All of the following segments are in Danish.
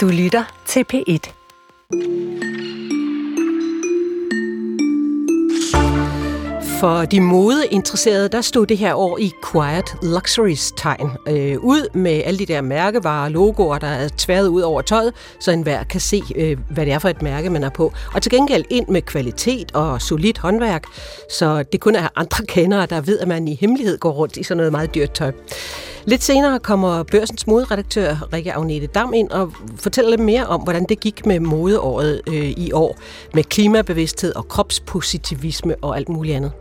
Du lytter til P1. For de modeinteresserede, der stod det her år i Quiet Luxuries tegn ud med alle de der mærkevarer og logoer, der er tværet ud over tøjet, så enhver kan se, hvad det er for et mærke, man er på. Og til gengæld ind med kvalitet og solidt håndværk, så det kun er andre kendere, der ved, at man i hemmelighed går rundt i sådan noget meget dyrt tøj. Lidt senere kommer Børsens moderedaktør Rikke Agnette Damm ind og fortæller lidt mere om, hvordan det gik med modeåret i år, med klimabevidsthed og kropspositivisme og alt muligt andet.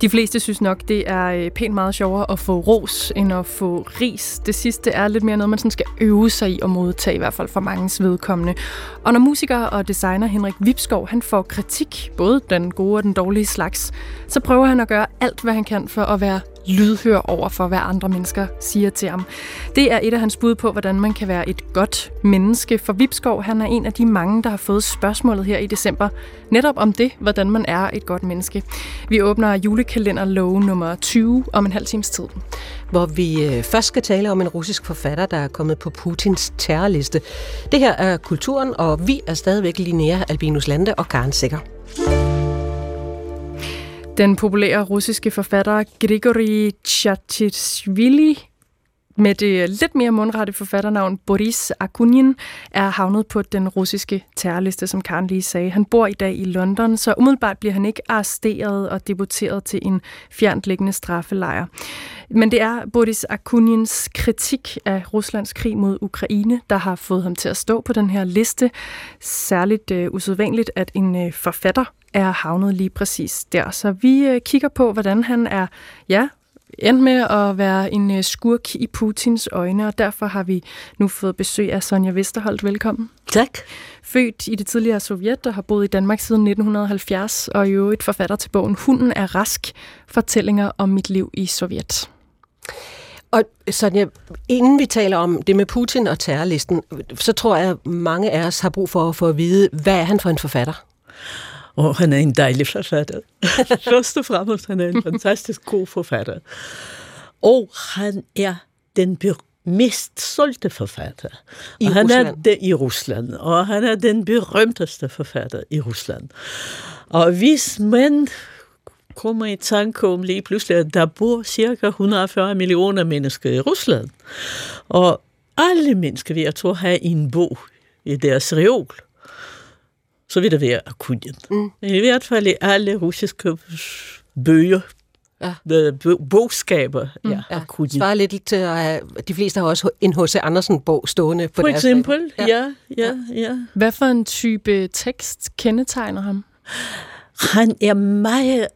De fleste synes nok, det er pænt meget sjovere at få ros end at få ris. Det sidste er lidt mere noget, man sådan skal øve sig i og modtage, i hvert fald for mangens vedkommende. Og når musiker og designer Henrik Vibskov, han får kritik, både den gode og den dårlige slags, så prøver han at gøre alt, hvad han kan for at være lydhør over for, hvad andre mennesker siger til ham. Det er et af hans bud på, hvordan man kan være et godt menneske. For Vibskov, han er en af de mange, der har fået spørgsmålet her i december, netop om det, hvordan man er et godt menneske. Vi åbner julekalenderlov nummer 20 om en halv times tid. Hvor vi først skal tale om en russisk forfatter, der er kommet på Putins terrorliste. Det her er Kulturen, og vi er stadigvæk Linnea Albinus Lande og Karen Secher. Den populære russiske forfatter Grigori Chachishvili med det lidt mere mundrette forfatternavn Boris Akunin er havnet på den russiske terrorliste, som Karen lige sagde. Han bor i dag i London, så umiddelbart bliver han ikke arresteret og deporteret til en fjerntliggende straffelejr. Men det er Boris Akunins kritik af Ruslands krig mod Ukraine, der har fået ham til at stå på den her liste. Særligt usædvanligt, at en forfatter er havnet lige præcis der. Så vi kigger på, hvordan han er endte med at være en skurk i Putins øjne, og derfor har vi nu fået besøg af Sonja Vesterholt. Velkommen. Tak. Født i det tidligere Sovjet og har boet i Danmark siden 1970, og i øvrigt forfatter til bogen Hunden er rask, fortællinger om mit liv i Sovjet. Og Sonja, inden vi taler om det med Putin og terrorlisten, så tror jeg, at mange af os har brug for at få at vide, hvad er han for en forfatter? Og han er en dejlig forfatter. Først og fremmest, han er en fantastisk god forfatter. Og han er den mest solgte forfatter i Rusland. Og han er den berømteste forfatter i Rusland. Og hvis man kommer i tanke om lige pludselig, at der bor cirka 140 millioner mennesker i Rusland, og alle mennesker vil, jeg tror, have en bog i deres reol, så vil der være Akunin. Mm. I hvert fald i alle russiske bøger, bogskaber, Akunin. Svarer lidt til, at de fleste har også en H.C. Andersen-bog stående på deres. For eksempel, ja. Hvad for en type tekst kendetegner ham? Han er meget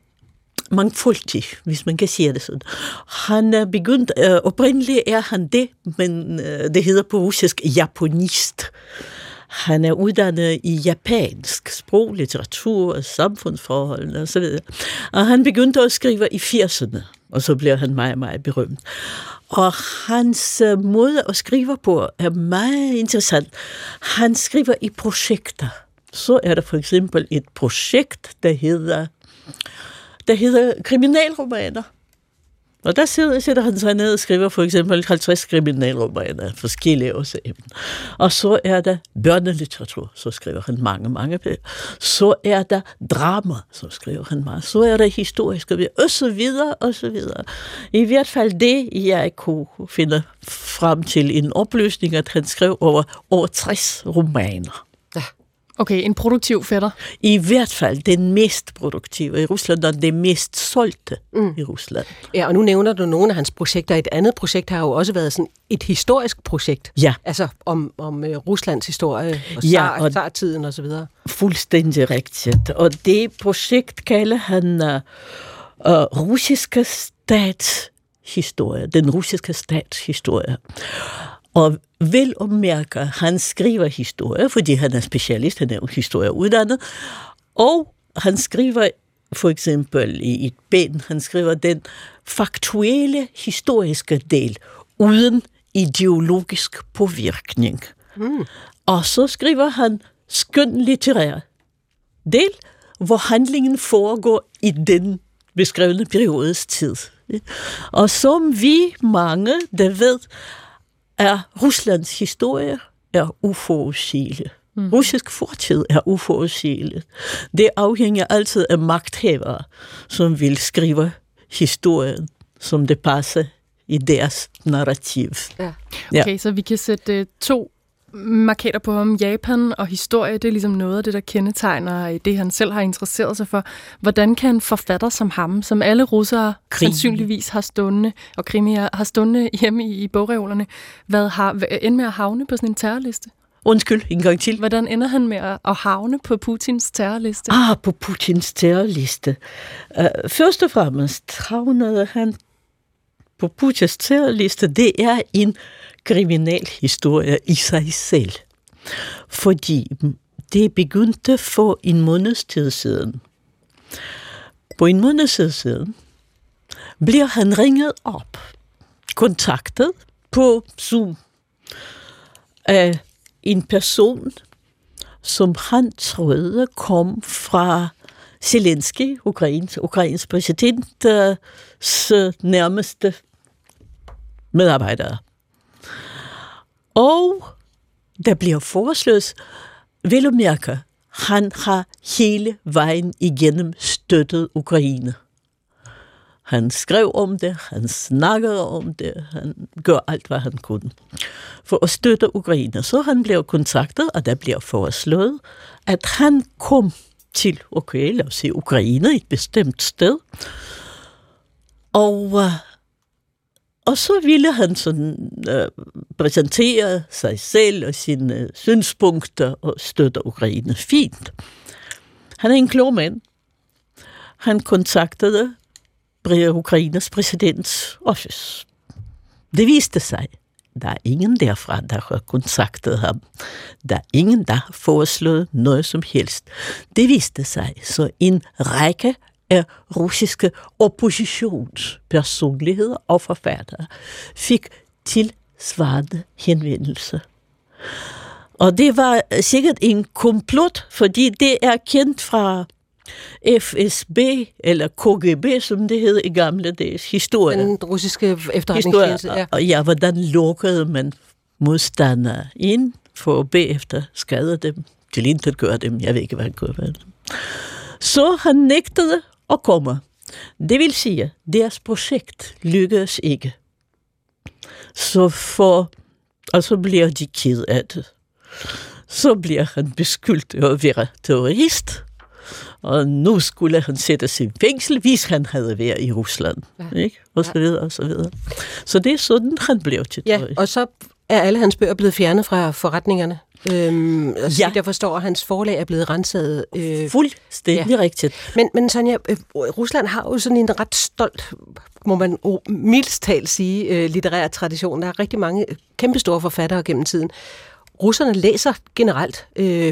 mangfoldig, hvis man kan sige det sådan. Han er begyndt, oprindeligt er han det, men det hedder på russisk japonist. Han er uddannet i japansk sprog, litteratur, samfundsforhold og så videre. Og han begyndte at skrive i 80'erne, og så blev han meget, meget berømt. Og hans måde at skrive på er meget interessant. Han skriver i projekter. Så er der for eksempel et projekt, der hedder kriminalromaner. Og der sætter han sig ned og skriver for eksempel 50 kriminalromaner, forskellige også emner. Og så er der børnelitteratur, så skriver han mange bøger. Så er der drama, så skriver han meget. Så er der historiske bøger, og så videre. I hvert fald det, jeg kunne finde frem til en opløsning, at han skrev over 60 romaner. Okay, en produktiv fætter. I hvert fald den mest produktive i Rusland, og den mest solgte i Rusland. Ja, og nu nævner du nogle af hans projekter. Et andet projekt har jo også været sådan et historisk projekt. Ja. Altså om Ruslands historie og zartiden og så videre. Fuldstændig rigtigt. Og det projekt kalder han russiske statshistorie. Den russiske statshistorie. Og vel at mærke, han skriver historie, fordi han er specialist, han er jo historieuddannet, og han skriver for eksempel i et bind, han skriver den faktuelle historiske del, uden ideologisk påvirkning. Mm. Og så skriver han skønlitterær del, hvor handlingen foregår i den beskrevne periodes tid. Og som vi mange, der ved, er Ruslands historie er uforudsigelig. Mm. Russisk fortid er uforudsigelig. Det afhænger altid af magthavere, som vil skrive historien, som det passer i deres narrativ. Ja. Okay, så vi kan sætte to markater på ham. Japan og historie, det er ligesom noget af det, der kendetegner det, han selv har interesseret sig for. Hvordan kan en forfatter som ham, som alle russere sandsynligvis har stående, og krimier har stående hjemme i bogreolerne, ender med at havne på sådan en terrorliste? Undskyld, en gang til. Hvordan ender han med at havne på Putins terrorliste? På Putins terrorliste. Først og fremmest havnede han på Putins terrorliste. Det er en kriminal historie i sig selv. Fordi det begyndte for en måneds tid siden. På en måneds tid siden bliver han ringet op, kontaktet på Zoom af en person, som han troede kom fra Zelensky, Ukrains præsidents nærmeste medarbejdere. Og der bliver foreslået, vel at mærke, han har hele vejen igennem støttet Ukraine. Han skrev om det, han snakkede om det, han gør alt, hvad han kunne for at støtte Ukraine. Så han blev kontaktet, og der bliver foreslået, at han kom til Ukraine, et bestemt sted. Og så ville han sådan præsentere sig selv og sine synspunkter og støtte Ukraine. Fint. Han er en klog mand. Han kontaktede Ukraines præsidents office. Det viste sig, der er ingen derfra, der har kontaktet ham. Der er ingen, der har foreslået noget som helst. Det viste sig, så en række af russiske oppositionspersonligheder og forfattere fik tilsvarende henvendelser. Og det var sikkert en komplot, fordi det er kendt fra FSB, eller KGB, som det hed i gamle dages historie. Den russiske efterretningstjeneste. Ja, hvordan lukkede man modstandere ind for at bagefter skade dem, tilintetgøre dem, jeg ved ikke, hvad han kunne være. Så han nægtede at komme. Det vil sige, at deres projekt lykkedes ikke. Og så bliver de ked af det. Så bliver han beskyldt af at være terrorist, og nu skulle han sættes i fængsel, hvis han havde været i Rusland. Ja. Ikke? Og så videre, og så videre. Så det er sådan, han blev til terrorist. Ja, og så er alle hans bøger blevet fjernet fra forretningerne. Jeg forstår, at hans forlag er blevet renset. Fuldstændig rigtigt. Men Sonja, Rusland har jo sådan en ret stolt, må man mildst talt sige, litterær tradition. Der er rigtig mange kæmpestore forfattere gennem tiden. Russerne læser generelt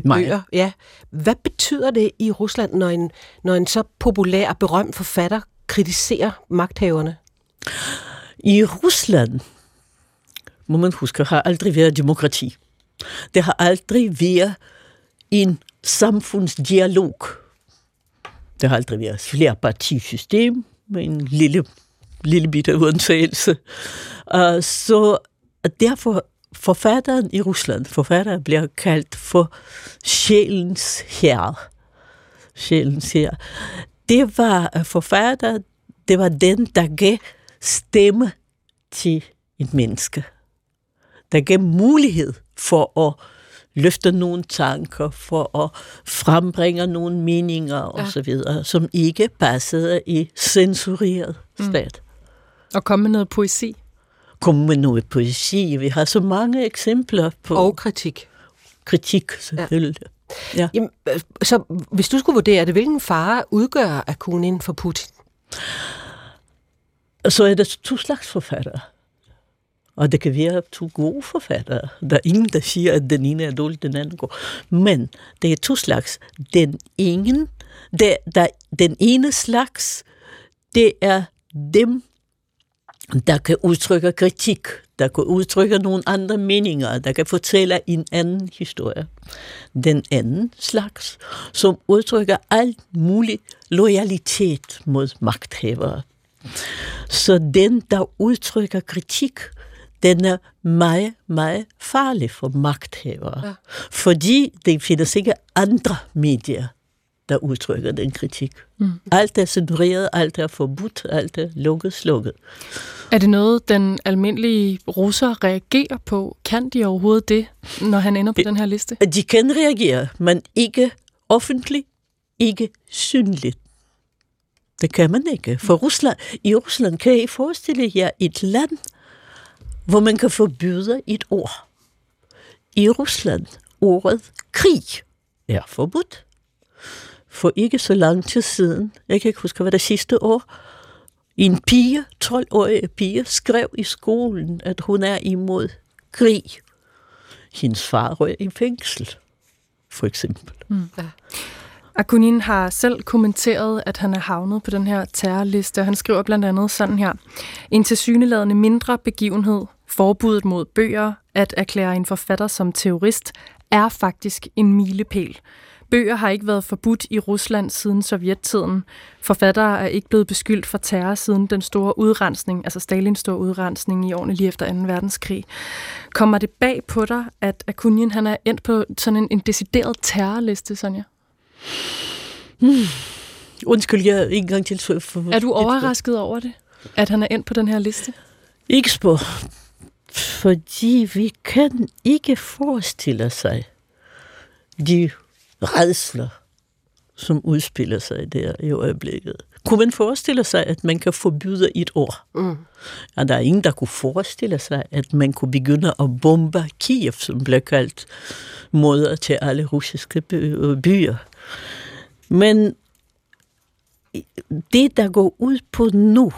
bøger. Ja. Hvad betyder det i Rusland, når en så populær, berømt forfatter kritiserer magthaverne? I Rusland, må man huske, har aldrig været demokrati. Det har aldrig været en samfundsdialog. Det har aldrig været et flerpartisystem med en lille bitte undtagelse. Så derfor forfatteren i Rusland, forfatteren bliver kaldt for sjælens herre. Sjælens herre. Det var forfatteren, det var den, der gav stemme til et menneske. Der gav mulighed for at løfte nogle tanker, for at frembringe nogle meninger osv., som ikke passede i censureret stat. Og komme med noget poesi. Komme med noget poesi. Vi har så mange eksempler på. Og kritik. Kritik, selvfølgelig. Ja. Jamen, så hvis du skulle vurdere det, hvilken fare udgør Akunin for Putin? Så er det to slags forfattere. Og det kan være to gode forfattere. Der er ingen, der siger, at den ene er dårlig, den anden god. Men det er to slags. Den ene slags, det er dem, der kan udtrykke kritik, der kan udtrykke nogle andre meninger, der kan fortælle en anden historie. Den anden slags, som udtrykker alt mulig loyalitet mod magthavere. Så den, der udtrykker kritik, den er meget, meget farlig for magthavere. Ja. Fordi det findes ikke andre medier, der udtrykker den kritik. Mm. Alt er censureret, alt er forbudt, alt er lukket. Er det noget, den almindelige russer reagerer på? Kan de overhovedet det, når han ender på den her liste? De kan reagere, men ikke offentligt, ikke synligt. Det kan man ikke. For Rusland, i Rusland kan I forestille jer et land, hvor man kan forbyde et ord. I Rusland, ordet krig er forbudt. For ikke så lang tid siden, jeg kan ikke huske, hvad det sidste år, en pige, 12-årig pige, skrev i skolen, at hun er imod krig. Hendes far røg i fængsel, for eksempel. Mm. Ja. Akunin har selv kommenteret, at han er havnet på den her terrorliste. Han skriver blandt andet sådan her. En tilsyneladende mindre begivenhed, forbuddet mod bøger, at erklære en forfatter som terrorist, er faktisk en milepæl. Bøger har ikke været forbudt i Rusland siden sovjettiden. Forfattere er ikke blevet beskyldt for terror siden den store udrensning, altså Stalins store udrensning i årene lige efter 2. verdenskrig. Kommer det bag på dig, at Akunin han er endt på sådan en decideret terrorliste, Sonja? Undskyld, jeg ikke engang tilsøger for... Er du overrasket over det, at han er endt på den her liste? Ikke spor. Fordi vi kan ikke forestille sig de redsler, som udspiller sig der i øjeblikket. Kunne man forestille sig, at man kan forbyde et ord? Mm. Ja, der er ingen, der kunne forestille sig, at man kunne begynde at bombe Kiev, som blev kaldt moder til alle russiske byer. Men det, der går ud på nu,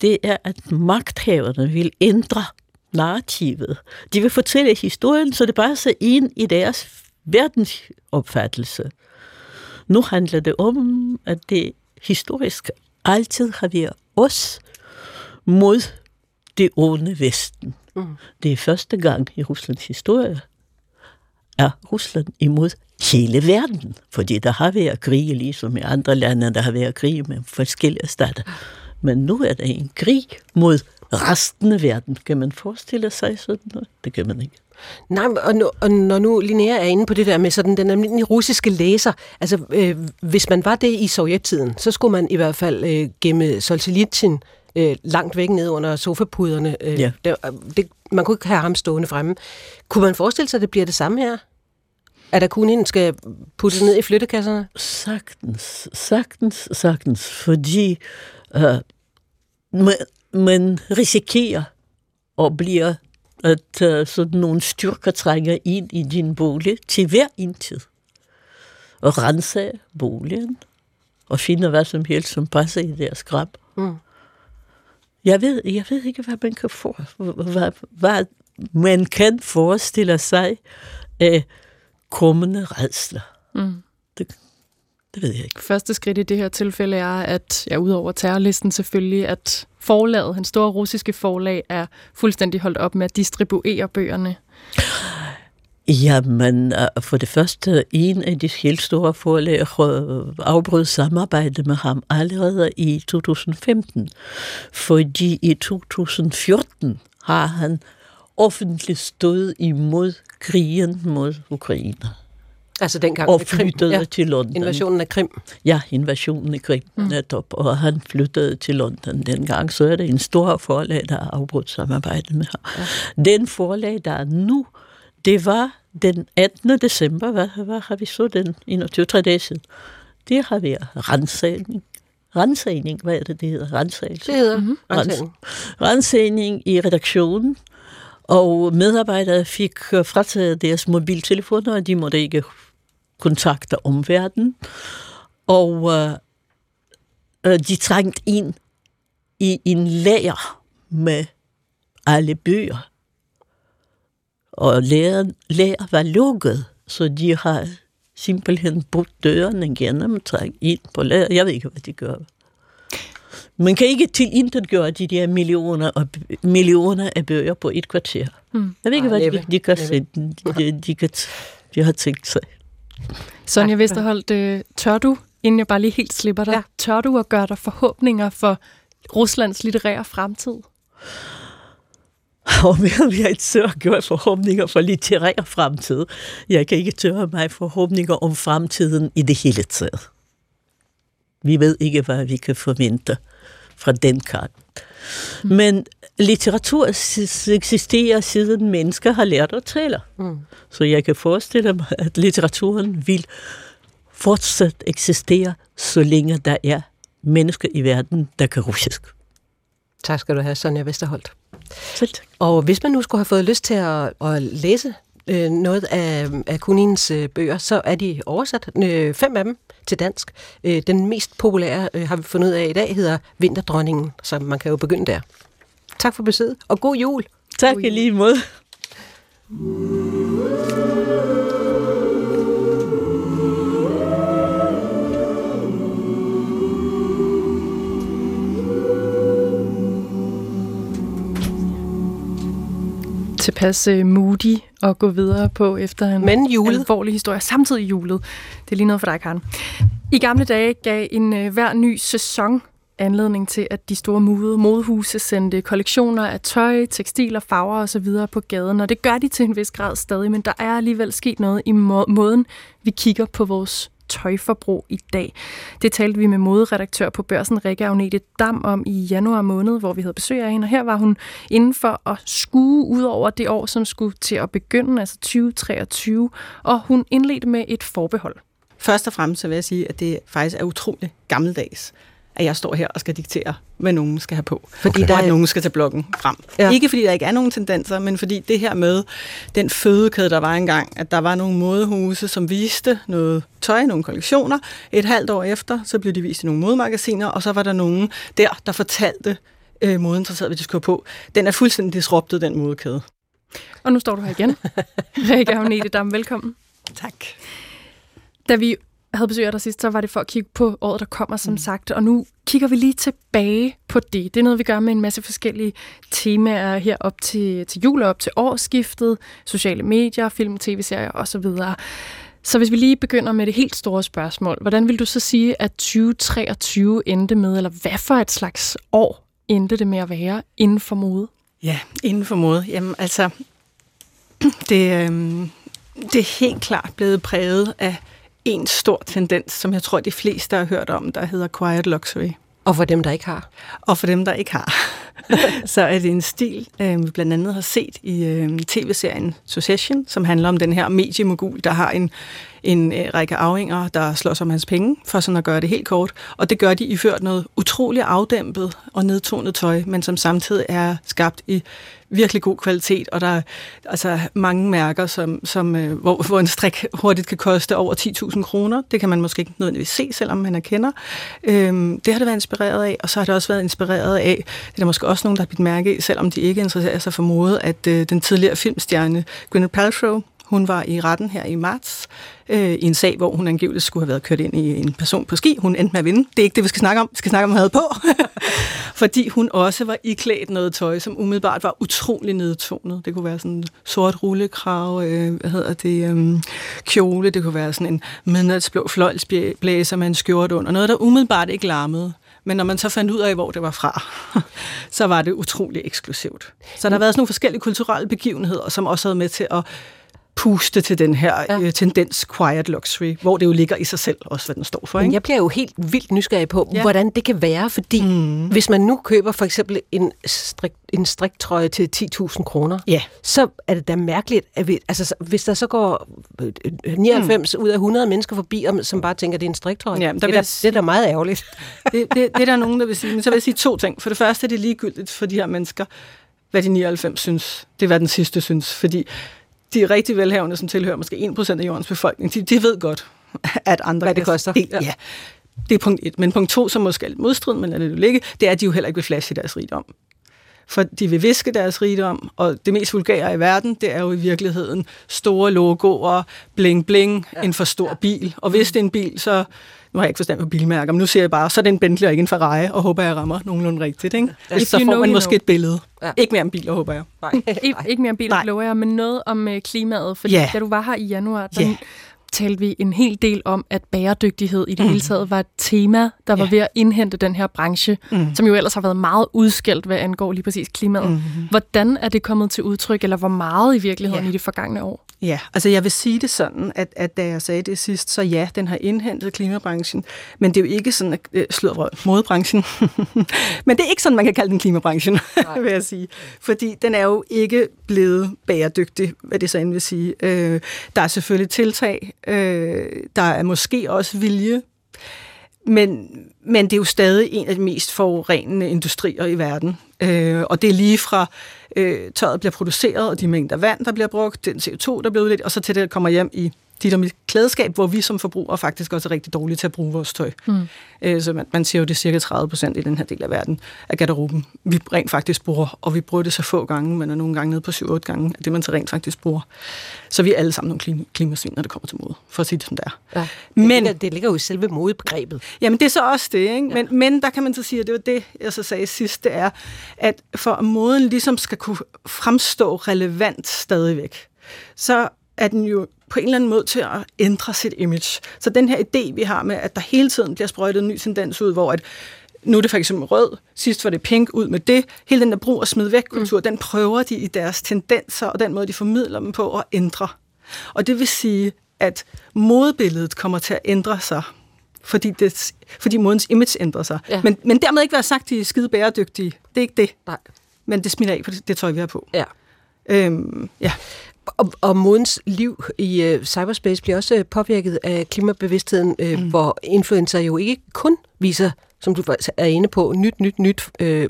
det er, at magthaverne vil ændre narrativet. De vil fortælle historien, så det passer ind i deres verdensopfattelse. Nu handler det om, at det historisk altid har været os mod det onde Vesten. Mm. Det er første gang i Ruslands historie, er Rusland imod hele verden. Fordi der har været krige, ligesom i andre lande, der har været krige med forskellige stater. Men nu er der en krig mod resten af verden. Kan man forestille sig sådan noget? Det kan man ikke. Nej, og når nu Linnea er inde på det der med sådan den almindelige russiske læser, altså hvis man var det i sovjettiden, så skulle man i hvert fald gemme Solzhenitsyn langt væk ned under sofapuderne. Ja. Man kunne ikke have ham stående fremme. Kunne man forestille sig, at det bliver det samme her? At Akunin skal puttes ned i flyttekasserne? Sagtens, fordi man risikerer at blive at sådan nogle styrker trænger ind i din bolig til hver en tid. Og renser boligen, og finder hvad som helst, som passer i deres kram. Mm. Jeg ved ikke, hvad man kan forestille sig af kommende redsler. Mm. Det ved jeg ikke. Første skridt i det her tilfælde er, at ud over terrorlisten selvfølgelig, at forlaget, den store russiske forlag, er fuldstændig holdt op med at distribuere bøgerne. Jamen, for det første, en af de helt store forlag afbrød samarbejde med ham allerede i 2015, fordi i 2014 har han offentligt stået imod krigen mod Ukraine. Altså dengang og flyttede til London. Invasionen af Krim. Ja, invasionen af Krim, netop. Og han flyttede til London dengang. Så er det en stor forlag, der har afbrudt samarbejdet med ham. Ja. Den forlag, der er nu, det var den 18. december. Hvad har vi så den 21-3 dage siden? Det har været rensagning. Hvad er det, det hedder? Rensagelse. Det hedder rensagning i redaktionen. Og medarbejdere fik frataget deres mobiltelefoner, og de måtte ikke kontakte omverdenen. Og de trængte ind i en lager med alle bøger. Og lager var lukket, så de har simpelthen brudt dørene igennem og trængt ind på lager. Jeg ved ikke, hvad de gør. Man kan ikke tilintetgøre de der millioner af bøger på et kvarter. Mm. Jeg ved ikke, hvad de har tænkt sig. Sonja Vesterholt, tør du, inden jeg bare lige helt slipper dig, tør du at gøre dig forhåbninger for Ruslands litterære fremtid? Og vi har ikke tør at gøre forhåbninger for litterær fremtid. Jeg kan ikke tørre mig forhåbninger om fremtiden i det hele taget. Vi ved ikke, hvad vi kan forvente fra den kant. Men litteratur eksisterer, siden mennesker har lært at tale. Så jeg kan forestille mig, at litteraturen vil fortsat eksistere, så længe der er mennesker i verden, der kan russisk. Tak skal du have, Sonja Vesterholt. Og hvis man nu skulle have fået lyst til at læse noget af Akunins bøger, så er de oversat. 5 af dem til dansk. Den mest populære, har vi fundet ud af i dag, hedder Vinterdronningen, så man kan jo begynde der. Tak for besøget, og god jul! Tak i lige måde. Tilpas moody og gå videre på efter en alvorlig historie. Samtidig julet. Det er lige noget for dig, Karen. I gamle dage gav hver ny sæson anledning til, at de store modehuse sendte kollektioner af tøj, tekstiler, farver osv. på gaden. Og det gør de til en vis grad stadig, men der er alligevel sket noget i måden, vi kigger på vores tøjforbrug i dag. Det talte vi med moderedaktør på Børsen, Rikke Agnette Damm, om i januar måned, hvor vi havde besøg af hende, og her var hun inden for at skue ud over det år, som skulle til at begynde, altså 2023, og hun indledte med et forbehold. Først og fremmest så vil jeg sige, at det faktisk er utroligt gammeldags, at jeg står her og skal diktere, hvad nogen skal have på. Fordi der er nogen, skal tage blokken frem. Ja. Ikke fordi der ikke er nogen tendenser, men fordi det her med den fødekæde, der var engang, at der var nogle modehuse, som viste noget tøj, nogle kollektioner. Et halvt år efter, så blev de vist i nogle modemagasiner, og så var der nogen der fortalte modeinteresserede, hvad de skulle på. Den er fuldstændig disruptet, den modekæde. Og nu står du her igen. Rikke Agnette Damm, velkommen. Tak. Da vi havde besøg af dig sidst, så var det for at kigge på året, der kommer, som sagt. Og nu kigger vi lige tilbage på det. Det er noget, vi gør med en masse forskellige temaer her op til jul og op til årsskiftet, sociale medier, film, tv-serier osv. Så hvis vi lige begynder med det helt store spørgsmål, hvordan vil du så sige, at 2023 endte med, eller hvad for et slags år endte det med at være inden for mode? Ja, inden for mode. Jamen altså, det er helt klart blevet præget af en stor tendens, som jeg tror, de fleste har hørt om, der hedder Quiet Luxury. Og for dem, der ikke har. Så er det en stil, vi blandt andet har set i tv-serien Succession, som handler om den her mediemogul, der har en række arvinger, der slår sig om hans penge, for sådan at gøre det helt kort. Og det gør de iført noget utroligt afdæmpet og nedtonet tøj, men som samtidig er skabt i virkelig god kvalitet, og der er altså mange mærker, hvor en strik hurtigt kan koste over 10.000 kroner. Det kan man måske ikke nødvendigvis se, selvom man er kender. Det har det været inspireret af, og så har det også været inspireret af, det er der måske også nogen, der har bidt mærke i, selvom de ikke interesserer sig for mode, at den tidligere filmstjerne Gwyneth Paltrow, hun var i retten her i marts i en sag, hvor hun angiveligt skulle have været kørt ind i en person på ski. Hun endte med at vinde. Det er ikke det, vi skal snakke om. Vi skal snakke om, hvad hun havde på. Fordi hun også var iklædt noget tøj, som umiddelbart var utrolig nedtonet. Det kunne være sådan en sort rullekrave, kjole. Det kunne være sådan en midnatsblå fløjlsblæser med en skjort under. Noget, der umiddelbart ikke larmede. Men når man så fandt ud af, hvor det var fra, så var det utrolig eksklusivt. Så der har været sådan nogle forskellige kulturelle begivenheder, som også havde med til at puste til den her tendens Quiet Luxury, hvor det jo ligger i sig selv også, hvad den står for. Ikke? Jeg bliver jo helt vildt nysgerrig på, hvordan det kan være, fordi hvis man nu køber for eksempel en striktrøje til 10.000 kroner, så er det da mærkeligt, at hvis der så går 99 ud af 100 mennesker forbi, som bare tænker, at det er en striktrøje. Ja, det er da meget ærgerligt. Det er der nogen, der vil sige. Men så vil jeg sige 2 ting. For det første er det ligegyldigt for de her mennesker, hvad de 99 synes. Det er, hvad den sidste synes, fordi de rigtig velhavende, som tilhører måske 1% af jordens befolkning, de ved godt, at andre hvad det koster. Det er punkt 1. Men punkt 2, som måske er lidt modstrid, men det jo ligge, det er, at de jo heller ikke vil flashe deres rigdom. For de vil viske deres rigdom, og det mest vulgære i verden, det er jo i virkeligheden store logoer, bling-bling, en for stor bil. Og hvis det er en bil, så nu har jeg ikke forstand på bilmærker, men nu siger jeg bare, så er det en Bentley og ikke en Ferrari, og håber, jeg rammer nogenlunde rigtigt. Ikke? Så får man måske et billede. Ja. Ikke mere om biler, håber jeg. Nej. Ikke mere om biler, lover jeg, men noget om klimaet. Fordi da du var her i januar, talte vi en hel del om, at bæredygtighed i det hele taget var et tema, der var ved at indhente den her branche, som jo ellers har været meget udskældt, hvad angår lige præcis klimaet. Hvordan er det kommet til udtryk, eller hvor meget i virkeligheden i det forgangne år? Ja, altså jeg vil sige det sådan, at da jeg sagde det sidst, så ja, den har indhentet klimabranchen, men det er jo ikke sådan, at modebranchen, men det er ikke sådan, man kan kalde den klimabranchen, vil jeg sige, fordi den er jo ikke blevet bæredygtig, hvad det så end vil sige. Der er selvfølgelig tiltag, der er måske også vilje, men det er jo stadig en af de mest forurenende industrier i verden. Og det er lige fra tøjet bliver produceret, og de mængder vand, der bliver brugt, den CO2, der bliver udledt, og så til det, der kommer hjem i dit og mit klædeskab, hvor vi som forbrugere faktisk også er rigtig dårlige til at bruge vores tøj. Så man siger jo, det er cirka 30% i den her del af verden af garderoben, vi rent faktisk bruger, og vi bruger det så få gange, men er nogle gange nede på 7-8 gange, at det man så rent faktisk bruger. Så vi er alle sammen nogle klimasvin, når det kommer til mode, for at sige det som det er. Ja, det ligger jo i selve modebegrebet. Jamen det er så også det, ikke? Ja. Men der kan man så sige, at det var det, jeg så sagde sidst, det er, at for at moden ligesom skal kunne fremstå relevant stadigvæk, så er den jo på en eller anden måde til at ændre sit image. Så den her idé, vi har med, at der hele tiden bliver sprøjtet en ny tendens ud, hvor at nu er det faktisk rød, sidst var det pink, ud med det. Hele den der brug og smid væk kultur, den prøver de i deres tendenser, og den måde, de formidler dem på at ændre. Og det vil sige, at modebilledet kommer til at ændre sig, fordi modens image ændrer sig. Ja. Men dermed ikke være sagt, de er skide bæredygtige. Det er ikke det. Nej. Men det smitter af på det tøj, vi har på. Ja. Og modens liv i cyberspace bliver også påvirket af klimabevidstheden, hvor influencer jo ikke kun viser, som du er inde på, nyt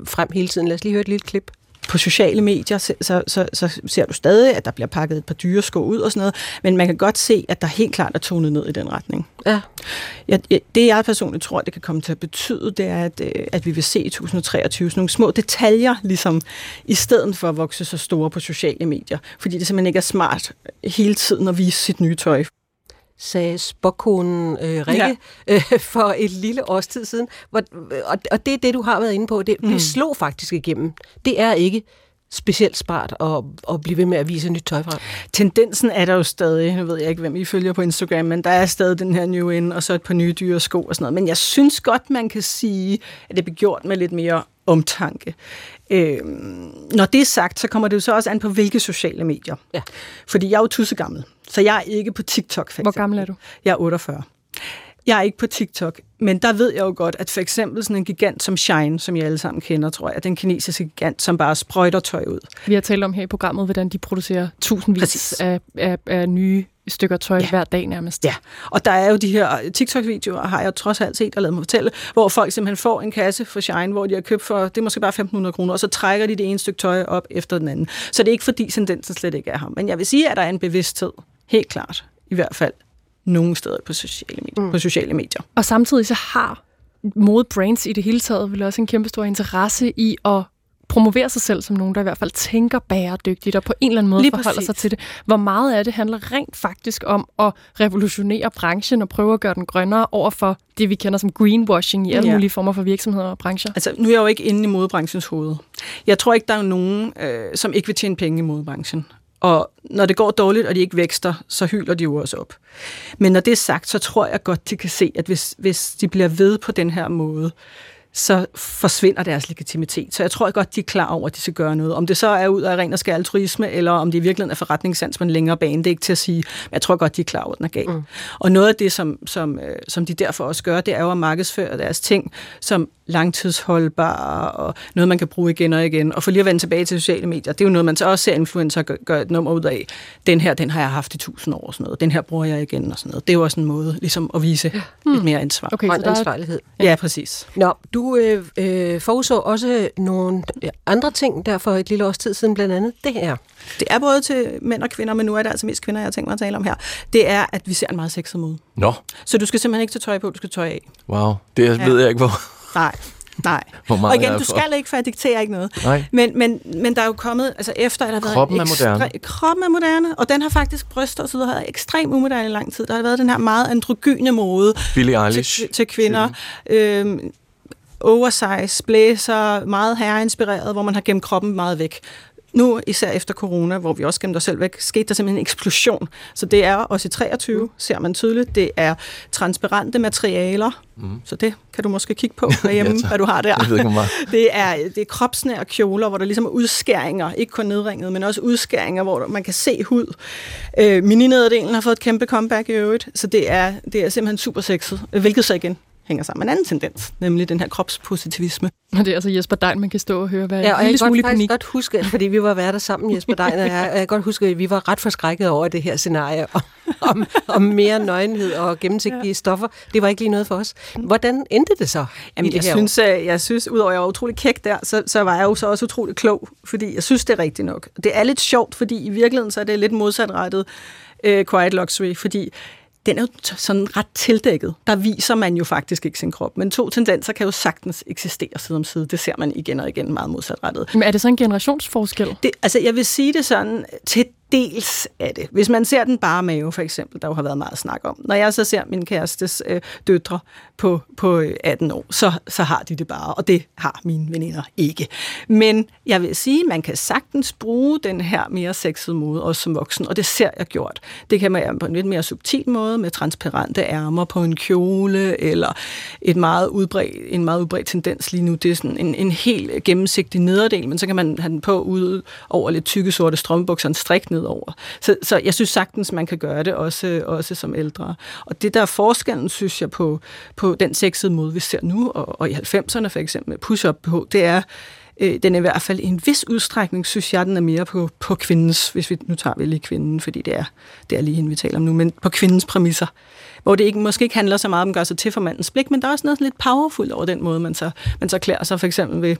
frem hele tiden. Lad os lige høre et lille klip. På sociale medier så ser du stadig, at der bliver pakket et par dyre sko ud og sådan noget, men man kan godt se, at der helt klart er tonet ned i den retning. Ja. Det jeg personligt tror, det kan komme til at betyde, det er, at vi vil se i 2023 nogle små detaljer, ligesom i stedet for at vokse så store på sociale medier, fordi det simpelthen ikke er smart hele tiden at vise sit nye tøj. Sagde spokkonen Rikke for et lille års tid siden. Og det er det, du har været inde på. Det slog faktisk igennem. Det er ikke specielt smart at blive ved med at vise nyt tøj frem. Tendensen er der jo stadig. Nu ved jeg ikke, hvem I følger på Instagram, men der er stadig den her new in, og så et par nye dyre sko og sådan noget. Men jeg synes godt, man kan sige, at det bliver gjort med lidt mere omtanke. Når det er sagt, så kommer det jo så også an på, hvilke sociale medier. Ja. Fordi jeg er jo tussegammel, så jeg er ikke på TikTok. Hvor gammel er du? Jeg er 48. Jeg er ikke på TikTok, men der ved jeg jo godt, at for eksempel sådan en gigant som Shein, som jeg alle sammen kender, tror jeg, den kinesiske gigant, som bare sprøjter tøj ud. Vi har talt om her i programmet, hvordan de producerer tusindvis af nye stykker tøj hver dag nærmest. Ja, og der er jo de her TikTok-videoer, har jeg trods alt set og ladet mig fortælle, hvor folk simpelthen får en kasse fra Shein, hvor de har købt for, det er måske bare 1.500 kroner, og så trækker de det ene stykke tøj op efter den anden. Så det er ikke fordi tendensen slet ikke er ham. Men jeg vil sige, at der er en bevidsthed, helt klart, i hvert fald nogle steder på sociale medier. Og samtidig så har modebrands i det hele taget vel også en kæmpe stor interesse i at promovere sig selv som nogen, der i hvert fald tænker bæredygtigt og på en eller anden måde forholder sig til det. Hvor meget af det handler rent faktisk om at revolutionere branchen og prøve at gøre den grønnere over for det, vi kender som greenwashing i alle mulige former for virksomheder og brancher? Altså, nu er jeg jo ikke inde i modebranchens hoved. Jeg tror ikke, der er nogen, som ikke vil tjene penge i modebranchen. Og når det går dårligt, og de ikke vækster, så hyler de jo også op. Men når det er sagt, så tror jeg godt, de kan se, at hvis de bliver ved på den her måde, så forsvinder deres legitimitet. Så jeg tror godt, de er klar over, at de skal gøre noget. Om det så er ud af ren og skær altruisme, eller om det i virkeligheden er forretningssans på en længere bane, det er ikke til at sige, men jeg tror godt, de er klar over, at den er galt. Og noget af det, som de derfor også gør, det er jo at markedsføre deres ting som langtidsholdbare, og noget, man kan bruge igen og igen. Og for lige at vende tilbage til sociale medier, det er jo noget, man så også ser influencer gør et nummer ud af. Den her, den har jeg haft i 1000 år, og sådan noget. Den her bruger jeg igen, og sådan noget. Det er jo også en måde ligesom at vise lidt mere ansvar. Okay, så der er ansvarlighed. Ja, præcis. Nå, du forudså også nogle andre ting der for et lille års tid siden, blandt andet det her. Det er både til mænd og kvinder, men nu er det altså mest kvinder, jeg har tænkt mig at tale om her. Det er, at vi ser en meget sexet mode. Nå. Så du skal simpelthen ikke tage tøj på, du skal tøj af. Wow, det ved jeg ikke, hvor... Nej. Og igen, du skal ikke, for jeg dikterer ikke noget. Men der er jo kommet, altså efter, at der har været... Kroppen er moderne, og den har faktisk bryster og så videre, har været ekstremt umoderne i lang tid. Der har været den her meget androgyne mode. Billie Eilish. Til kvinder. Oversize, blæser, meget herreinspireret, hvor man har gemt kroppen meget væk. Nu, især efter corona, hvor vi også gemte os selv væk, skete der simpelthen en eksplosion. Så det er også i 23, ser man tydeligt. Det er transparente materialer, så det kan du måske kigge på derhjemme, hvad du har der. Det er kropsnære kjoler, hvor der ligesom er udskæringer, ikke kun nedringet, men også udskæringer, hvor man kan se hud. Mininederdelen har fået et kæmpe comeback i øvrigt, så det er simpelthen super sexet, hvilket så igen hænger sammen med en anden tendens, nemlig den her kropspositivisme. Og det er altså Jesper Dein, man kan stå og høre, hvad ja, og en lille smule panik. Jeg kan godt huske, fordi vi var værter sammen, Jesper Dein og jeg, og jeg godt huske, at vi var ret forskrækket over det her scenarie om mere nøgenhed og gennemsigtige stoffer. Det var ikke lige noget for os. Hvordan endte det så? Jamen, jeg synes, udover at jeg var utrolig kæk der, så var jeg jo så også utrolig klog, fordi jeg synes, det er rigtigt nok. Det er lidt sjovt, fordi i virkeligheden så er det lidt modsatrettet Quiet Luxury, fordi den er jo sådan ret tildækket. Der viser man jo faktisk ikke sin krop. Men to tendenser kan jo sagtens eksistere side om side. Det ser man igen og igen meget modsatrettet. Men er det så en generationsforskel? Jeg vil sige det sådan, til dels er det. Hvis man ser den bare mave, for eksempel, der jo har været meget snak om. Når jeg så ser min kærestes døtre på 18 år, så har de det bare. Og det har mine veninder ikke. Men jeg vil sige, man kan sagtens bruge den her mere sexede måde, også som voksen. Og det ser jeg gjort. Det kan man gøre på en lidt mere subtil måde, med transparente ærmer på en kjole, eller en meget udbredt tendens lige nu. Det er sådan en helt gennemsigtig nederdel, men så kan man have den på ude over lidt tykke sorte strømbukser, en strik nedover. Så jeg synes sagtens, man kan gøre det, også som ældre. Og det der er forskellen, synes jeg, på den sexede måde, vi ser nu, og i 90'erne for eksempel med push-up på, det er, den er i hvert fald i en vis udstrækning, synes jeg, den er mere på kvindens, nu tager vi lige kvinden, fordi det er lige hende, vi taler om nu, men på kvindens præmisser, hvor det måske ikke handler så meget om at gøre sig til for mandens blik, men der er også noget lidt powerful over den måde, man så klæder sig for eksempel ved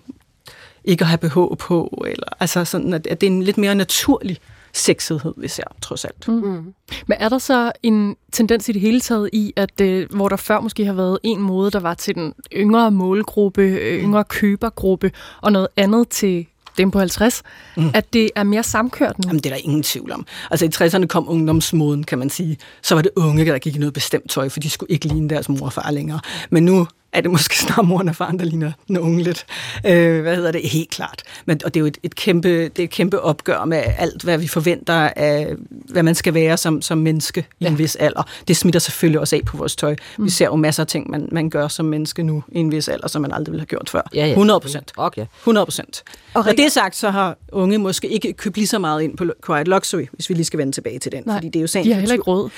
ikke at have BH på, eller altså sådan, at det er en lidt mere naturlig sexethed, vi ser, trods alt. Mm. Men er der så en tendens i det hele taget i, at hvor der før måske har været en måde, der var til den yngre målgruppe, yngre købergruppe, og noget andet til dem på 50, at det er mere samkørt nu? Jamen, det er der ingen tvivl om. Altså, i 60'erne kom ungdomsmoden, kan man sige. Så var det unge, der gik i noget bestemt tøj, for de skulle ikke ligne deres mor og far længere. Men nu er det måske snart moren og faren, der ligner den unge lidt. Helt klart. Men det er jo et kæmpe opgør med alt, hvad vi forventer af, hvad man skal være som menneske i en vis alder. Det smitter selvfølgelig også af på vores tøj. Vi ser jo masser af ting, man gør som menneske nu i en vis alder, som man aldrig ville have gjort før. Ja, ja. 100%. Okay. 100%. Og det sagt, så har unge måske ikke købt lige så meget ind på Quiet Luxury, hvis vi lige skal vende tilbage til den. Nej, fordi det er jo de har heller ikke råd.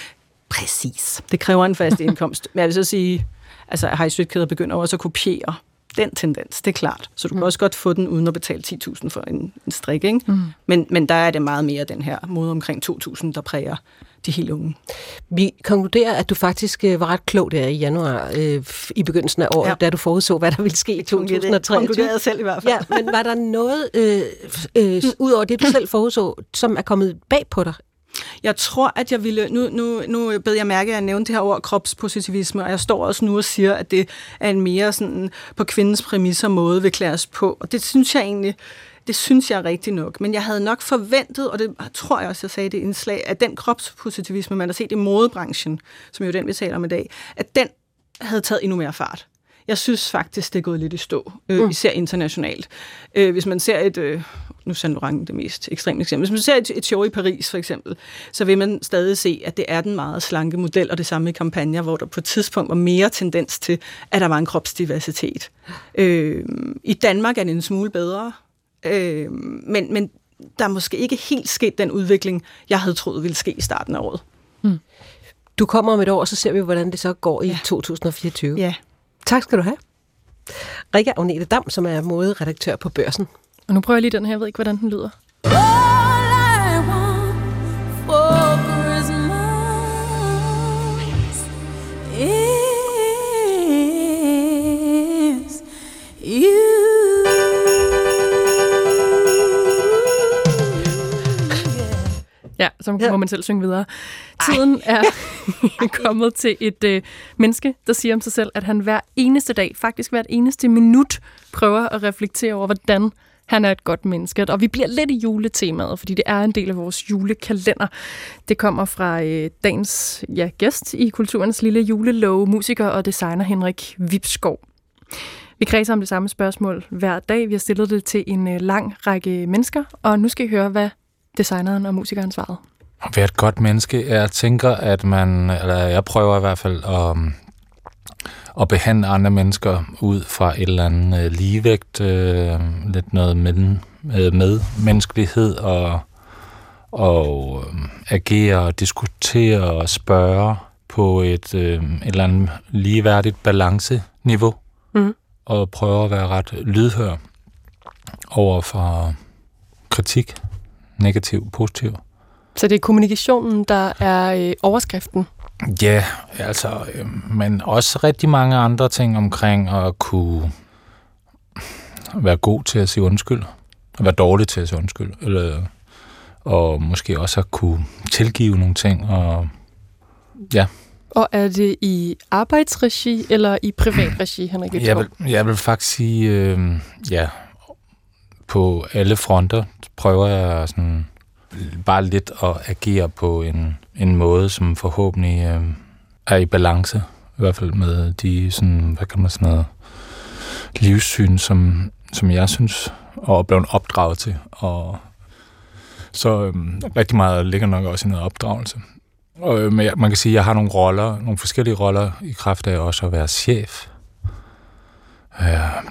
Præcis. Det kræver en fast indkomst. Men jeg vil så sige, altså, high street-kæder begynder også at kopiere den tendens, det er klart. Så du kan også godt få den, uden at betale 10.000 for en strik, ikke? Men der er det meget mere den her måde omkring 2.000, der præger de helt unge. Vi konkluderer, at du faktisk var ret klog der i januar, i begyndelsen af året, da du forudså, hvad der ville ske i 2023. Konkluderede selv i hvert fald. Ja, men var der noget, ud over det, du selv forudså, som er kommet bag på dig? Jeg tror, at jeg ville... Nu bed jeg mærke, at jeg nævnte det her ord kropspositivisme, og jeg står også nu og siger, at det er en mere sådan, på kvindens præmisser måde vil klæde os på. Og det synes jeg egentlig... Det synes jeg rigtig nok. Men jeg havde nok forventet, og det tror jeg også, jeg sagde det indslag, at den kropspositivisme, man har set i modebranchen, som jo den, vi taler om i dag, at den havde taget endnu mere fart. Jeg synes faktisk, det er gået lidt i stå, især internationalt. Hvis man ser et... nu Saint Laurent det mest ekstreme eksempel. Hvis man ser et show i Paris, for eksempel, så vil man stadig se, at det er den meget slanke model, og det samme i kampagner, hvor der på et tidspunkt var mere tendens til, at der var en kropsdiversitet. I Danmark er det en smule bedre, men der er måske ikke helt sket den udvikling, jeg havde troet ville ske i starten af året. Mm. Du kommer om et år, og så ser vi, hvordan det så går i 2024. Ja. Tak skal du have. Rikke Agnette Damm, som er moderedaktør på Børsen. Og nu prøver jeg lige den her, jeg ved ikke, hvordan den lyder. Ja, så må man selv synge videre. Tiden er kommet til et menneske, der siger om sig selv, at han hver eneste dag, faktisk hvert eneste minut, prøver at reflektere over, hvordan han er et godt menneske, og vi bliver lidt i juletemaet, fordi det er en del af vores julekalender. Det kommer fra dagens gæst i Kulturens Lille Julelåge, musiker og designer Henrik Vibskov. Vi kredser om det samme spørgsmål hver dag. Vi har stillet det til en lang række mennesker, og nu skal I høre, hvad designeren og musikeren svarede. At være et godt menneske, jeg tænker, at man, eller jeg prøver i hvert fald at behandle andre mennesker ud fra et eller andet ligevægt, lidt noget med menneskelighed og agere og diskutere og spørge på et eller andet ligeværdigt balanceniveau, og prøve at være ret lydhør over for kritik, negativ, positiv. Så det er kommunikationen, der er overskriften? Ja, altså, men også rigtig mange andre ting omkring at kunne være god til at sige undskyld, og være dårlig til at sige undskyld, og måske også at kunne tilgive nogle ting, og ja. Og er det i arbejdsregi eller i privatregi, Henrik? Jeg vil faktisk sige, ja, på alle fronter prøver jeg sådan bare lidt at agere på en måde, som forhåbentlig er i balance, i hvert fald med de sådan, hvad kan man sådan noget, livssyn, som jeg synes, og er blevet opdraget til. Og så rigtig meget ligger nok også i noget opdragelse. Og man kan sige, at jeg har nogle forskellige roller i kraft af også at være chef,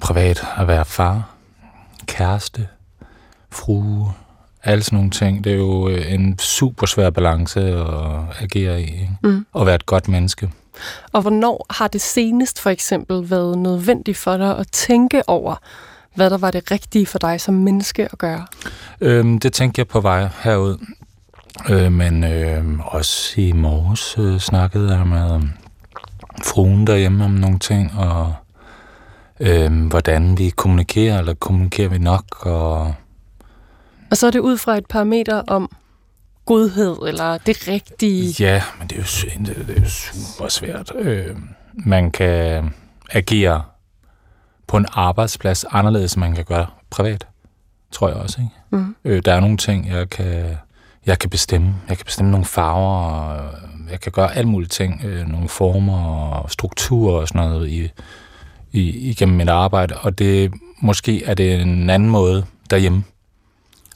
privat, at være far, kæreste, frue, alle sådan nogle ting. Det er jo en super svær balance at agere i, og være et godt menneske. Og hvornår har det senest for eksempel været nødvendigt for dig at tænke over, hvad der var det rigtige for dig som menneske at gøre? Det tænkte jeg på vej herud. Men også i morges snakkede jeg med fruen derhjemme om nogle ting, og hvordan vi kommunikerer, eller kommunikerer vi nok. Og så er det ud fra et parameter om godhed, eller det rigtige. Ja, men det er jo super svært. Man kan agere på en arbejdsplads anderledes, end man kan gøre privat, tror jeg også, ikke? Der er nogle ting, jeg kan bestemme. Jeg kan bestemme nogle farver, og jeg kan gøre alle mulige ting, nogle former og strukturer og sådan noget igennem mit arbejde. Og det måske er det en anden måde derhjemme,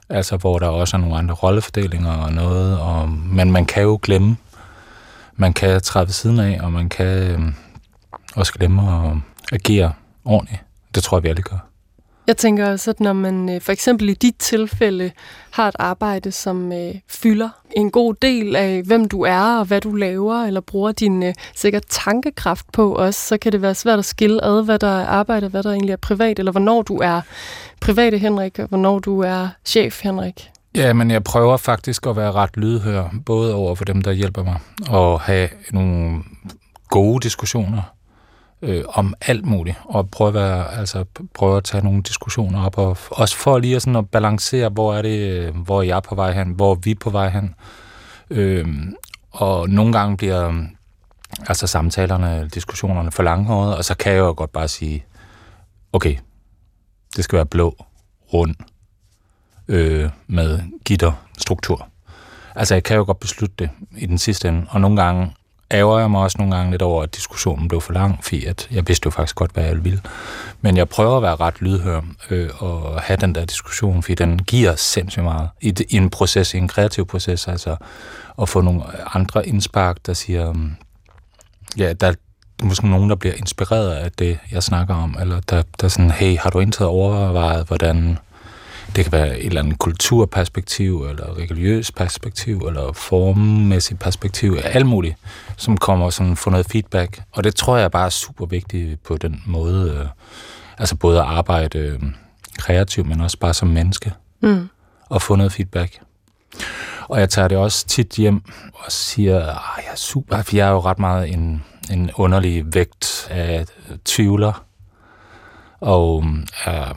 altså hvor der også er nogle andre rollefordelinger og noget. Men man kan jo glemme. Man kan træde ved siden af, og man kan også glemme at agere ordentligt. Det tror jeg, vi alle gør. Jeg tænker også, at når man for eksempel i dit tilfælde har et arbejde, som fylder en god del af, hvem du er og hvad du laver, eller bruger din sikkert tankekraft på også, så kan det være svært at skille ad, hvad der er arbejde, hvad der egentlig er privat, eller hvornår du er private Henrik, og hvornår du er chef Henrik. Ja, men jeg prøver faktisk at være ret lydhør, både over for dem, der hjælper mig, og have nogle gode diskussioner om alt muligt, og prøve at tage nogle diskussioner op, og også for lige sådan at balancere, hvor jeg er på vej hen, hvor vi er på vej hen. Og nogle gange bliver altså samtalerne, diskussionerne for langhåret, og så kan jeg jo godt bare sige, okay, det skal være blå, rund, med gitterstruktur. Altså jeg kan jo godt beslutte det i den sidste ende, og nogle gange ærger jeg mig også nogle gange lidt over, at diskussionen blev for lang, fordi jeg vidste jo faktisk godt, hvad jeg ville. Men jeg prøver at være ret lydhør og have den der diskussion, fordi den giver sindssygt meget i en proces, i en kreativ proces, altså at få nogle andre indspark, der siger, ja, der er måske nogen, der bliver inspireret af det, jeg snakker om, eller der sådan, hey, har du indtaget overvejet, hvordan det kan være et eller andet kulturperspektiv, eller religiøs perspektiv, eller formmæssigt perspektiv, alt muligt, som kommer sådan for noget feedback. Og det tror jeg bare er super vigtigt på den måde, altså både at arbejde kreativt, men også bare som menneske, og få noget feedback. Og jeg tager det også tit hjem og siger, jeg er super, for jeg er jo ret meget en underlig vægt af tvivler, og jeg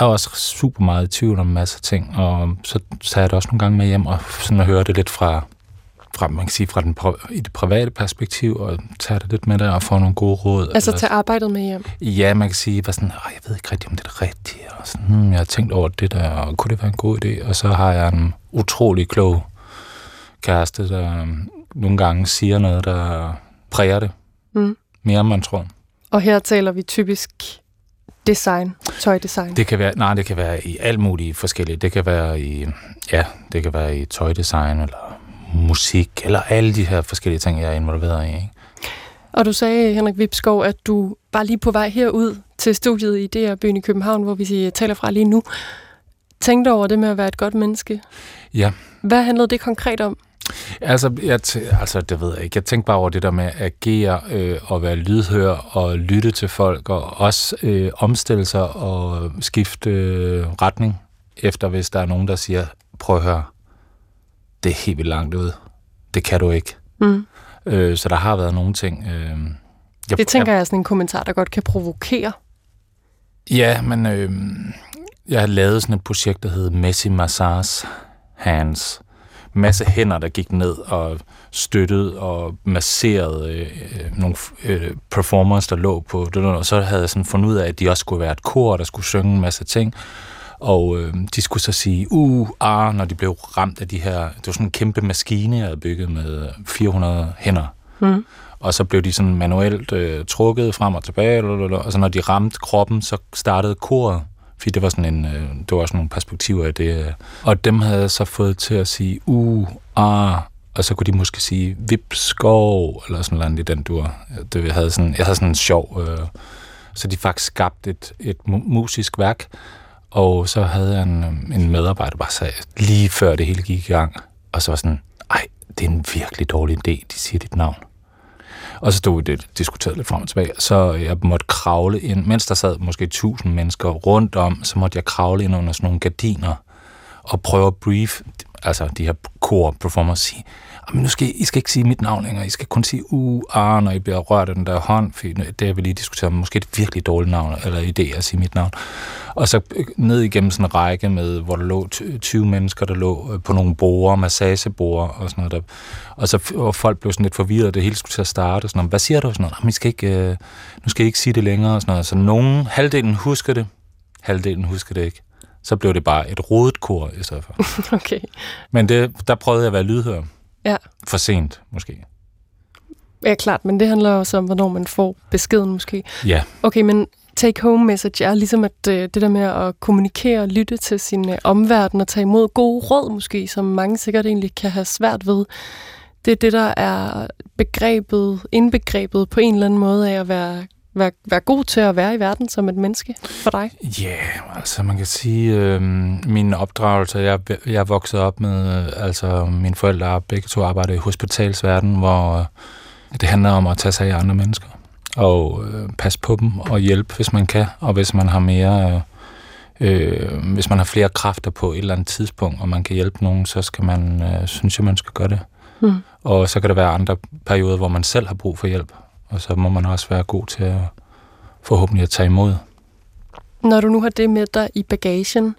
er også super meget i tvivl om masser af ting, og så tager jeg det også nogle gange med hjem og sådan at høre det lidt fra det private perspektiv, og tager det lidt med der og får nogle gode råd. Altså tage arbejdet med hjem? Ja, man kan sige, bare sådan, jeg ved ikke rigtig, om det er rigtigt, og sådan, jeg har tænkt over det der, og kunne det være en god idé? Og så har jeg en utrolig klog kæreste, der nogle gange siger noget, der præger det mere, end man tror. Og her taler vi typisk design, tøjdesign. Det kan være, nej, det kan være i alt muligt forskelligt. Det kan være i, ja, det kan være i tøjdesign eller musik eller alle de her forskellige ting, jeg er involveret i, ikke? Og du sagde, Henrik Vibskov, at du var lige på vej herud til studiet i DR-byen i København, hvor vi taler fra lige nu. Tænkte over det med at være et godt menneske? Ja. Hvad handlede det konkret om? Altså, det ved jeg ikke. Jeg tænkte bare over det der med at agere og være lydhør og lytte til folk og også omstille sig og skifte retning efter, hvis der er nogen, der siger, prøv at høre, det er helt vildt langt ud. Det kan du ikke. Mm. Så der har været nogle ting. Det tænker jeg er sådan en kommentar, der godt kan provokere. Ja, men jeg har lavet sådan et projekt, der hedder Messy Massage Hands. Masse hænder, der gik ned og støttede og masserede nogle performers, der lå på. Og så havde jeg sådan fundet ud af, at de også skulle være et kor, der skulle synge en masse ting. Og de skulle så sige, når de blev ramt af de her... Det var sådan en kæmpe maskine, jeg havde bygget med 400 hænder. Mm. Og så blev de sådan manuelt trukket frem og tilbage. Og så når de ramte kroppen, så startede koret. Fordi det var sådan en, det var også nogle perspektiver i det. Og dem havde jeg så fået til at sige, og så kunne de måske sige, Vibskov, eller sådan noget i den dur. Jeg havde sådan en sjov... Så de faktisk skabte et musisk værk. Og så havde jeg en medarbejder, der bare sagde, lige før det hele gik i gang, og så var sådan, ej, det er en virkelig dårlig idé, de siger dit navn. Og så stod vi diskuteret lidt frem og tilbage, så jeg måtte kravle ind, mens der sad måske 1000 mennesker rundt om, så måtte jeg kravle ind under sådan nogle gardiner, og prøve at brief, altså de her kor-performere, sige, men nu skal I skal ikke sige mit navn længere, I skal kun sige når I bliver rørt af den der hånd, for det har vi lige diskuteret, måske et virkelig dårligt navn, eller idé at sige mit navn. Og så ned igennem sådan en række med, hvor der lå 20 mennesker, der lå på nogle borde, massageborde og sådan noget der. Og så og folk blev sådan lidt forvirret, det hele skulle til at starte, sådan noget. Hvad siger du? Sådan noget, men nu skal I ikke sige det længere, og sådan noget. Så nogen, halvdelen husker det, halvdelen husker det ikke. Så blev det bare et rodet kor i stedet for. Okay. Men der prøvede jeg at være lydhør. Ja. For sent, måske. Ja, klart, men det handler også om, hvornår man får beskeden, måske. Ja. Okay, men take-home message er ligesom, at det der med at kommunikere og lytte til sin omverden og tage imod gode råd, måske, som mange sikkert egentlig kan have svært ved. Det er det, der er indbegrebet på en eller anden måde af at være god til at være i verden som et menneske for dig? Ja, altså man kan sige, min opdragelse, jeg voksede op med, altså mine forældre begge to arbejdede i hospitalsverdenen, hvor det handler om at tage sig af andre mennesker, og passe på dem, og hjælpe, hvis man kan, og hvis man har mere, hvis man har flere kræfter på et eller andet tidspunkt, og man kan hjælpe nogen, så skal man, synes jeg, man skal gøre det. Mm. Og så kan der være andre perioder, hvor man selv har brug for hjælp, og så må man også være god til at forhåbentlig at tage imod. Når du nu har det med dig i bagagen,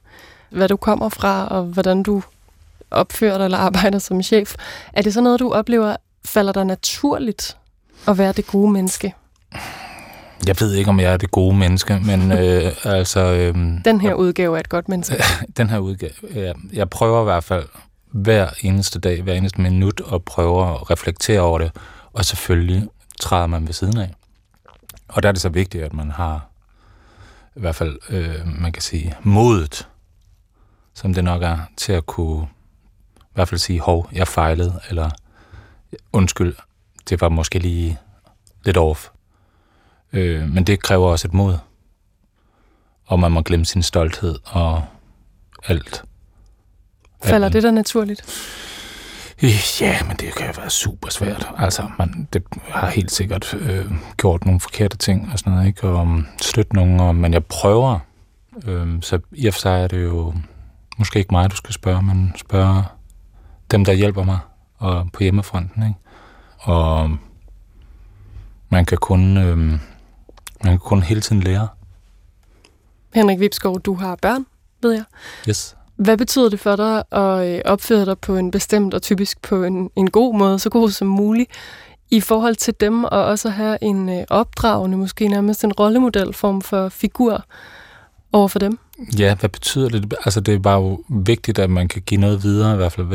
hvad du kommer fra, og hvordan du opfører dig eller arbejder som chef, er det så noget, du oplever, falder dig naturligt at være det gode menneske? Jeg ved ikke, om jeg er det gode menneske, men den her udgave er et godt menneske. Den her udgave, ja. Jeg prøver i hvert fald hver eneste dag, hver eneste minut, at prøve at reflektere over det, og selvfølgelig træder man ved siden af. Og der er det så vigtigt, at man har i hvert fald, man kan sige, modet, som det nok er, til at kunne i hvert fald sige, hov, jeg fejlede, eller undskyld, det var måske lige lidt off. Men det kræver også et mod. Og man må glemme sin stolthed og alt. Falder det der naturligt? Ja, men det kan jo være super svært. Altså, det har helt sikkert gjort nogle forkerte ting og sådan noget, ikke? Og støtte nogen, men jeg prøver. Så i og for sig er det jo måske ikke mig, du skal spørge, men spørge dem, der hjælper mig og på hjemmefronten, ikke? Og man kan kun hele tiden lære. Henrik Vibskov, du har børn, ved jeg. Yes. Hvad betyder det for dig at opføre dig på en bestemt og typisk på en god måde, så god som muligt, i forhold til dem, og også have en opdragende, måske nærmest en rollemodelform for figur over for dem? Ja, hvad betyder det? Altså, det er bare jo vigtigt, at man kan give noget videre, i hvert fald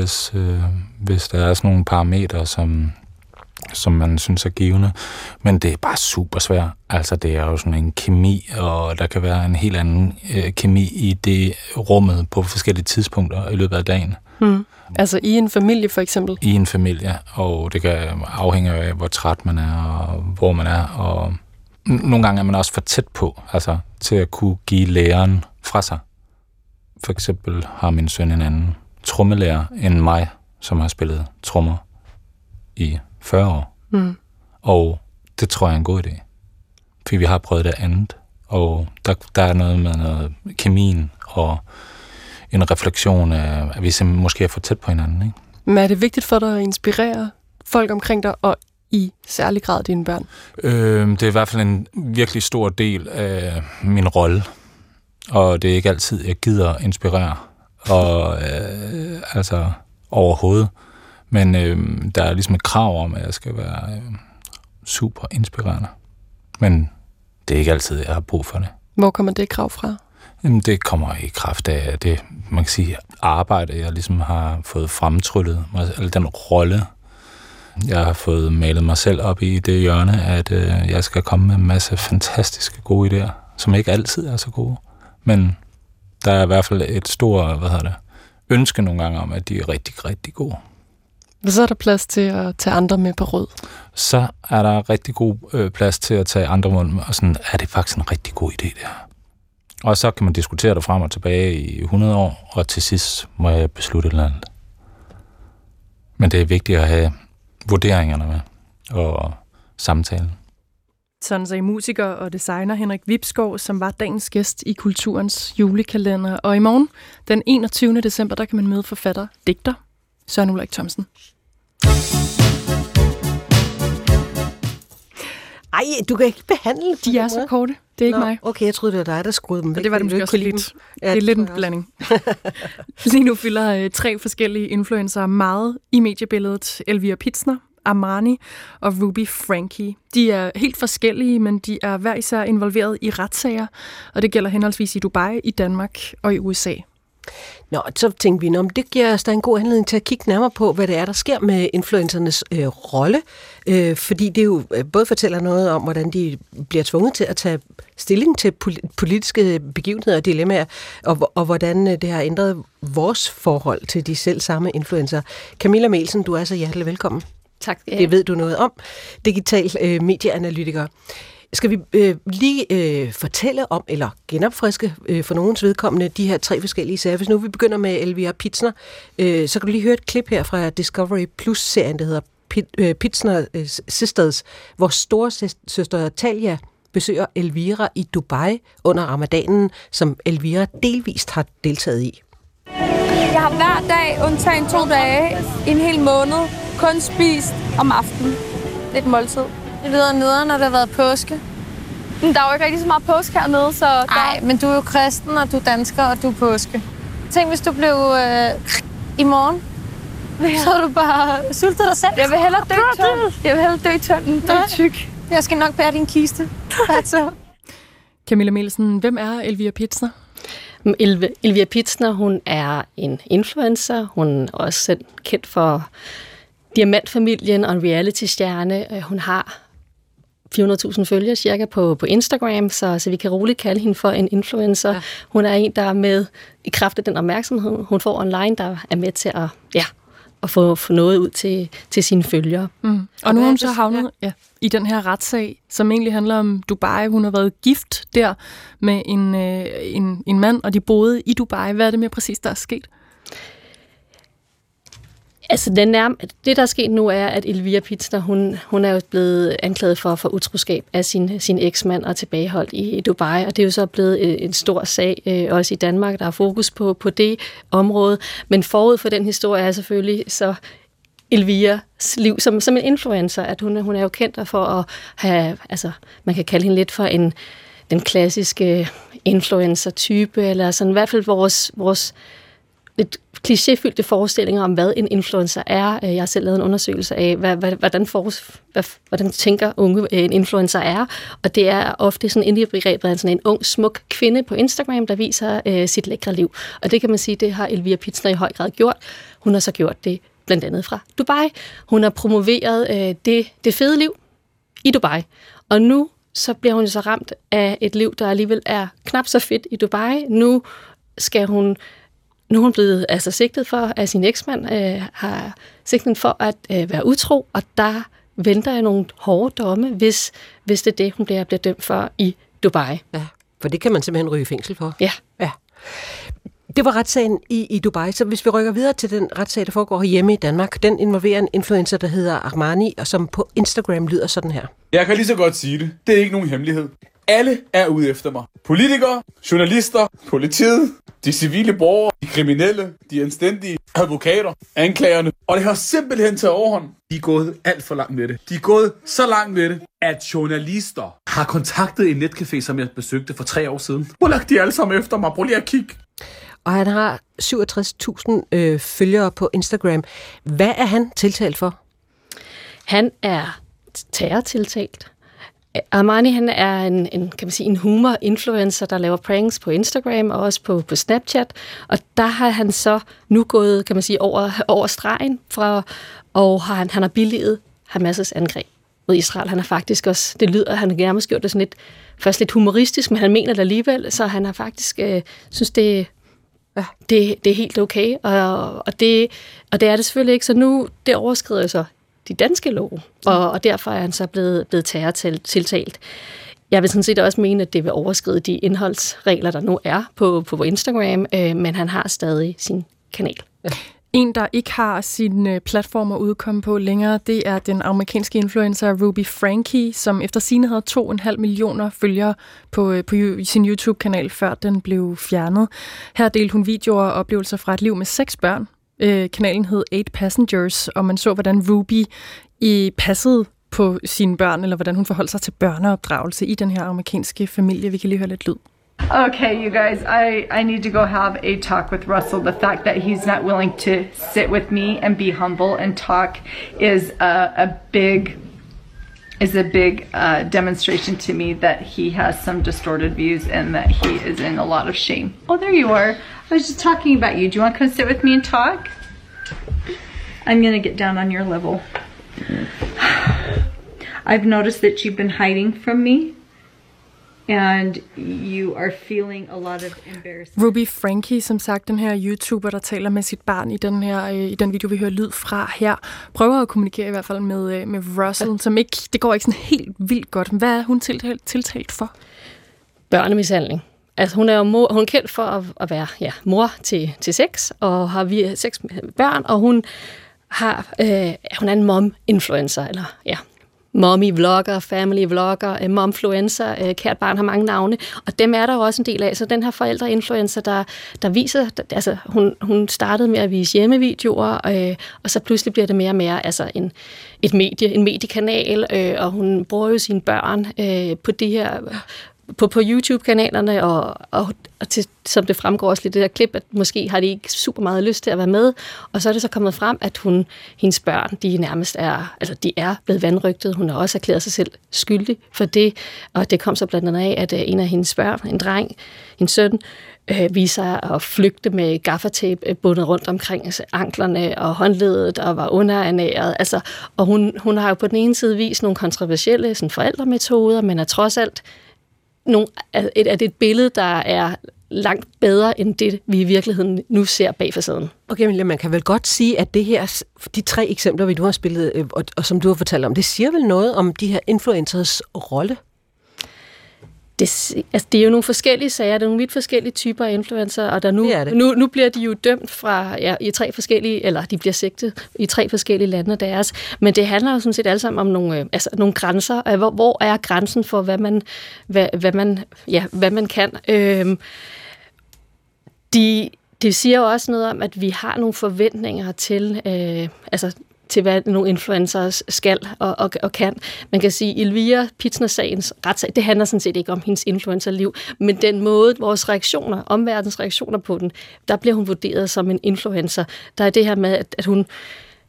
hvis der er sådan nogle parametre, som som man synes er givende. Men det er bare super svært. Altså, det er jo sådan en kemi, og der kan være en helt anden kemi i det rummet på forskellige tidspunkter i løbet af dagen. Hmm. Altså i en familie for eksempel? I en familie, og det kan afhænge af, hvor træt man er, og hvor man er, og nogle gange er man også for tæt på, altså til at kunne give læreren fra sig. For eksempel har min søn en anden trommelærer end mig, som har spillet trommer i 40 år. Mm. Og det tror jeg er en god idé. For vi har prøvet det andet, og der er noget med noget kemien og en refleksion af, at vi måske er for tæt på hinanden. Ikke? Men er det vigtigt for dig at inspirere folk omkring dig og i særlig grad dine børn? Det er i hvert fald en virkelig stor del af min rolle, og det er ikke altid, jeg gider inspirere og altså overhovedet. Men der er ligesom et krav om, at jeg skal være super inspirerende. Men det er ikke altid, jeg har brug for det. Hvor kommer det krav fra? Jamen, det kommer i kraft af det, man kan sige, arbejde, jeg ligesom har fået fremtryllet, eller den rolle, jeg har fået malet mig selv op i det hjørne, at jeg skal komme med en masse fantastiske gode idéer, som ikke altid er så gode. Men der er i hvert fald et stort, ønske nogle gange om, at de er rigtig, rigtig gode. Så er der plads til at tage andre med på råd? Så er der rigtig god plads til at tage andre med, og sådan, er det faktisk en rigtig god idé, det her? Og så kan man diskutere det frem og tilbage i 100 år, og til sidst må jeg beslutte et eller andet. Men det er vigtigt at have vurderingerne med, og samtalen. Sådan så musiker og designer Henrik Vibskov, som var dagens gæst i Kulturens julekalender. Og i morgen, den 21. december, der kan man møde forfatter, digter Søren Ulrik Thomsen. Ej, du kan ikke behandle. De er så korte. Det er ikke mig. Okay, jeg troede, det var dig, der skruede dem væk. Og det var det måske også lidt. Ja, det er lidt en blanding. Lige nu fylder tre forskellige influencer meget i mediebilledet. Elvira Pitzner, Ahmarni og Ruby Franke. De er helt forskellige, men de er hver især involveret i retssager, og det gælder henholdsvis i Dubai, i Danmark og i USA. Nå, så tænkte vi, det giver os da en god anledning til at kigge nærmere på, hvad det er, der sker med influencernes rolle, fordi det jo både fortæller noget om, hvordan de bliver tvunget til at tage stilling til politiske begivenheder og dilemmaer, og hvordan det har ændret vores forhold til de selv samme influencer. Camilla Mehlsen, du er så hjertelig velkommen. Tak. Det ved du noget om. Digital medieanalytiker. Skal vi lige fortælle om, eller genopfriske for nogens vedkommende, de her tre forskellige sager? Hvis nu vi begynder med Elvira Pitzner, så kan du lige høre et klip her fra Discovery Plus-serien, der hedder Pitzner Sisters, hvor storesøster Talia besøger Elvira i Dubai under ramadanen, som Elvira delvist har deltaget i. Jeg har hver dag, undtagen 2 dage, en hel måned, kun spist om aftenen. Lidt måltid. Det lyder nederen, når det har været påske. Men der er jo ikke rigtig så meget påske hernede, så... Nej, men du er jo kristen, og du er dansker, og du er påske. Tænk, hvis du blev i morgen, så du bare sultet dig selv. Jeg vil hellere dø i tønden. Dø tyk. Jeg skal nok bære din kiste. Altså. Camilla Mehlsen, hvem er Elvira Pitzner? Elvira Pitzner, hun er en influencer. Hun er også kendt for Diamantfamilien og en reality-stjerne. Hun har 400.000 følgere cirka på Instagram, så vi kan roligt kalde hende for en influencer. Ja. Hun er en, der er med i kraft af den opmærksomhed, hun får online, der er med til at få noget ud til sine følgere. Mm. Og nu er hun så havnet i den her retssag, som egentlig handler om Dubai. Hun har været gift der med en mand, og de boede i Dubai. Hvad er det mere præcis, der er sket? Altså, det, der er sket nu, er, at Elvira Pitzner, hun er jo blevet anklaget for utroskab af sin eksmand og tilbageholdt i Dubai, og det er jo så blevet en stor sag, også i Danmark, der er fokus på det område. Men forud for den historie er selvfølgelig så Elviras liv som en influencer, at hun er jo kendt for at have, altså, man kan kalde hende lidt for den klassiske influencer-type, eller sådan i hvert fald vores lidt klichéfyldte forestillinger om, hvad en influencer er. Jeg har selv lavet en undersøgelse af, hvordan tænker unge en influencer er. Og det er ofte sådan inde i begrebet af sådan en ung, smuk kvinde på Instagram, der viser sit lækre liv. Og det kan man sige, det har Elvira Pitzner i høj grad gjort. Hun har så gjort det blandt andet fra Dubai. Hun har promoveret det fede liv i Dubai. Og nu så bliver hun så ramt af et liv, der alligevel er knap så fedt i Dubai. Nu er hun blevet altså sigtet for, at sin eksmand har sigtet for at være utro, og der venter jeg nogle hårde domme, hvis det er det, hun bliver dømt for i Dubai. Ja, for det kan man simpelthen ryge i fængsel for. Ja. Det var retssagen i Dubai, så hvis vi rykker videre til den retssag, der foregår hjemme i Danmark, den involverer en influencer, der hedder Ahmarni, og som på Instagram lyder sådan her. Jeg kan lige så godt sige det. Det er ikke nogen hemmelighed. Alle er ude efter mig. Politikere, journalister, politiet, de civile borgere, de kriminelle, de anstændige, advokater, anklagerne. Og det har simpelthen taget overhånd. De er gået alt for langt med det. De er gået så langt med det, at journalister har kontaktet en netcafé, som jeg besøgte for 3 år siden. Hvor lagt de alle sammen efter mig? Prøv lige at kigge. Og han har 67.000 følgere på Instagram. Hvad er han tiltalt for? Han er terrortiltalt. Ahmarni, han er en humor-influencer, der laver pranks på Instagram og også på Snapchat. Og der har han så nu gået, kan man sige, over stregen fra, og han har billiget Hamas' angreb mod Israel. Han har faktisk også, det lyder, han har nærmest gjort det sådan lidt, først lidt humoristisk, men han mener det alligevel, så han har faktisk synes, det er helt okay. Og det er det selvfølgelig ikke, så nu det overskrider så de danske love, og derfor er han så blevet terrortiltalt. Jeg vil sådan set også mene, at det vil overskride de indholdsregler, der nu er på Instagram, men han har stadig sin kanal. En, der ikke har sine platformer udkomme på længere, det er den amerikanske influencer Ruby Franke, som efter sigende havde 2,5 millioner følgere på sin YouTube-kanal, før den blev fjernet. Her delte hun videoer og oplevelser fra et liv med 6 børn. Kanalen hed 8 Passengers, og man så, hvordan Ruby passede på sine børn, eller hvordan hun forholdt sig til børneopdragelse i den her amerikanske familie. Vi kan lige høre lidt lyd. Okay, you guys, I need to go have a talk with Russell. The fact that he's not willing to sit with me and be humble and talk is a big demonstration to me that he has some distorted views and that he is in a lot of shame. Oh, there you are. I was just talking about you. Do you want to come sit with me and talk? I'm going to get down on your level. I've noticed that you've been hiding from me. And you are feeling a lot of embarrassment. Ruby Franke, som sagt, den her YouTuber, der taler med sit barn i den video, vi hører lyd fra her, prøver at kommunikere i hvert fald med Russell, som ikke, det går ikke sådan helt vildt godt. Hvad er hun tiltalt for? Børnemishandling. Altså, hun er kendt for at være mor til 6, og har vi 6 børn, og hun har hun er en mom-influencer, eller ja. Mommy-vlogger, family-vlogger, momfluencer, kært barn har mange navne, og dem er der også en del af, så den her forældre-influencer, der viser, altså hun startede med at vise hjemmevideoer, og så pludselig bliver det mere og mere altså en mediekanal, og hun bruger jo sine børn på det her på YouTube-kanalerne, og til, som det fremgår også lidt det der klip, at måske har de ikke super meget lyst til at være med, og så er det så kommet frem, at hendes børn, de nærmest er blevet vanrøgtet. Hun har også erklæret sig selv skyldig for det, og det kom så blandt andet af, at en af hendes børn, en dreng, en søn, viser at flygte med gaffatape bundet rundt omkring anklerne og håndledet og var underernæret. Altså, og hun har jo på den ene side vist nogle kontroversielle sådan forældremetoder, men er trods alt er det et billede, der er langt bedre end det, vi i virkeligheden nu ser bag facaden. Okay, men man kan vel godt sige, at det her, de 3 eksempler, vi nu har spillet, og som du har fortalt om, det siger vel noget om de her influencers rolle? Det er jo nogle forskellige sager, det er nogle vidt forskellige typer af influencer, og der nu bliver de jo dømt fra i 3 forskellige, eller de bliver sigtet i 3 forskellige lande deres, men det handler jo sådan set alle sammen om nogle grænser, og hvor er grænsen for hvad man kan. Det siger jo også noget om, at vi har nogle forventninger til til hvad nogle influencers skal og kan. Man kan sige, at Elvira Pitzner-sagens retssag, det handler sådan set ikke om hendes influencerliv, men den måde, vores reaktioner, omverdens reaktioner på den, der bliver hun vurderet som en influencer. Der er det her med, at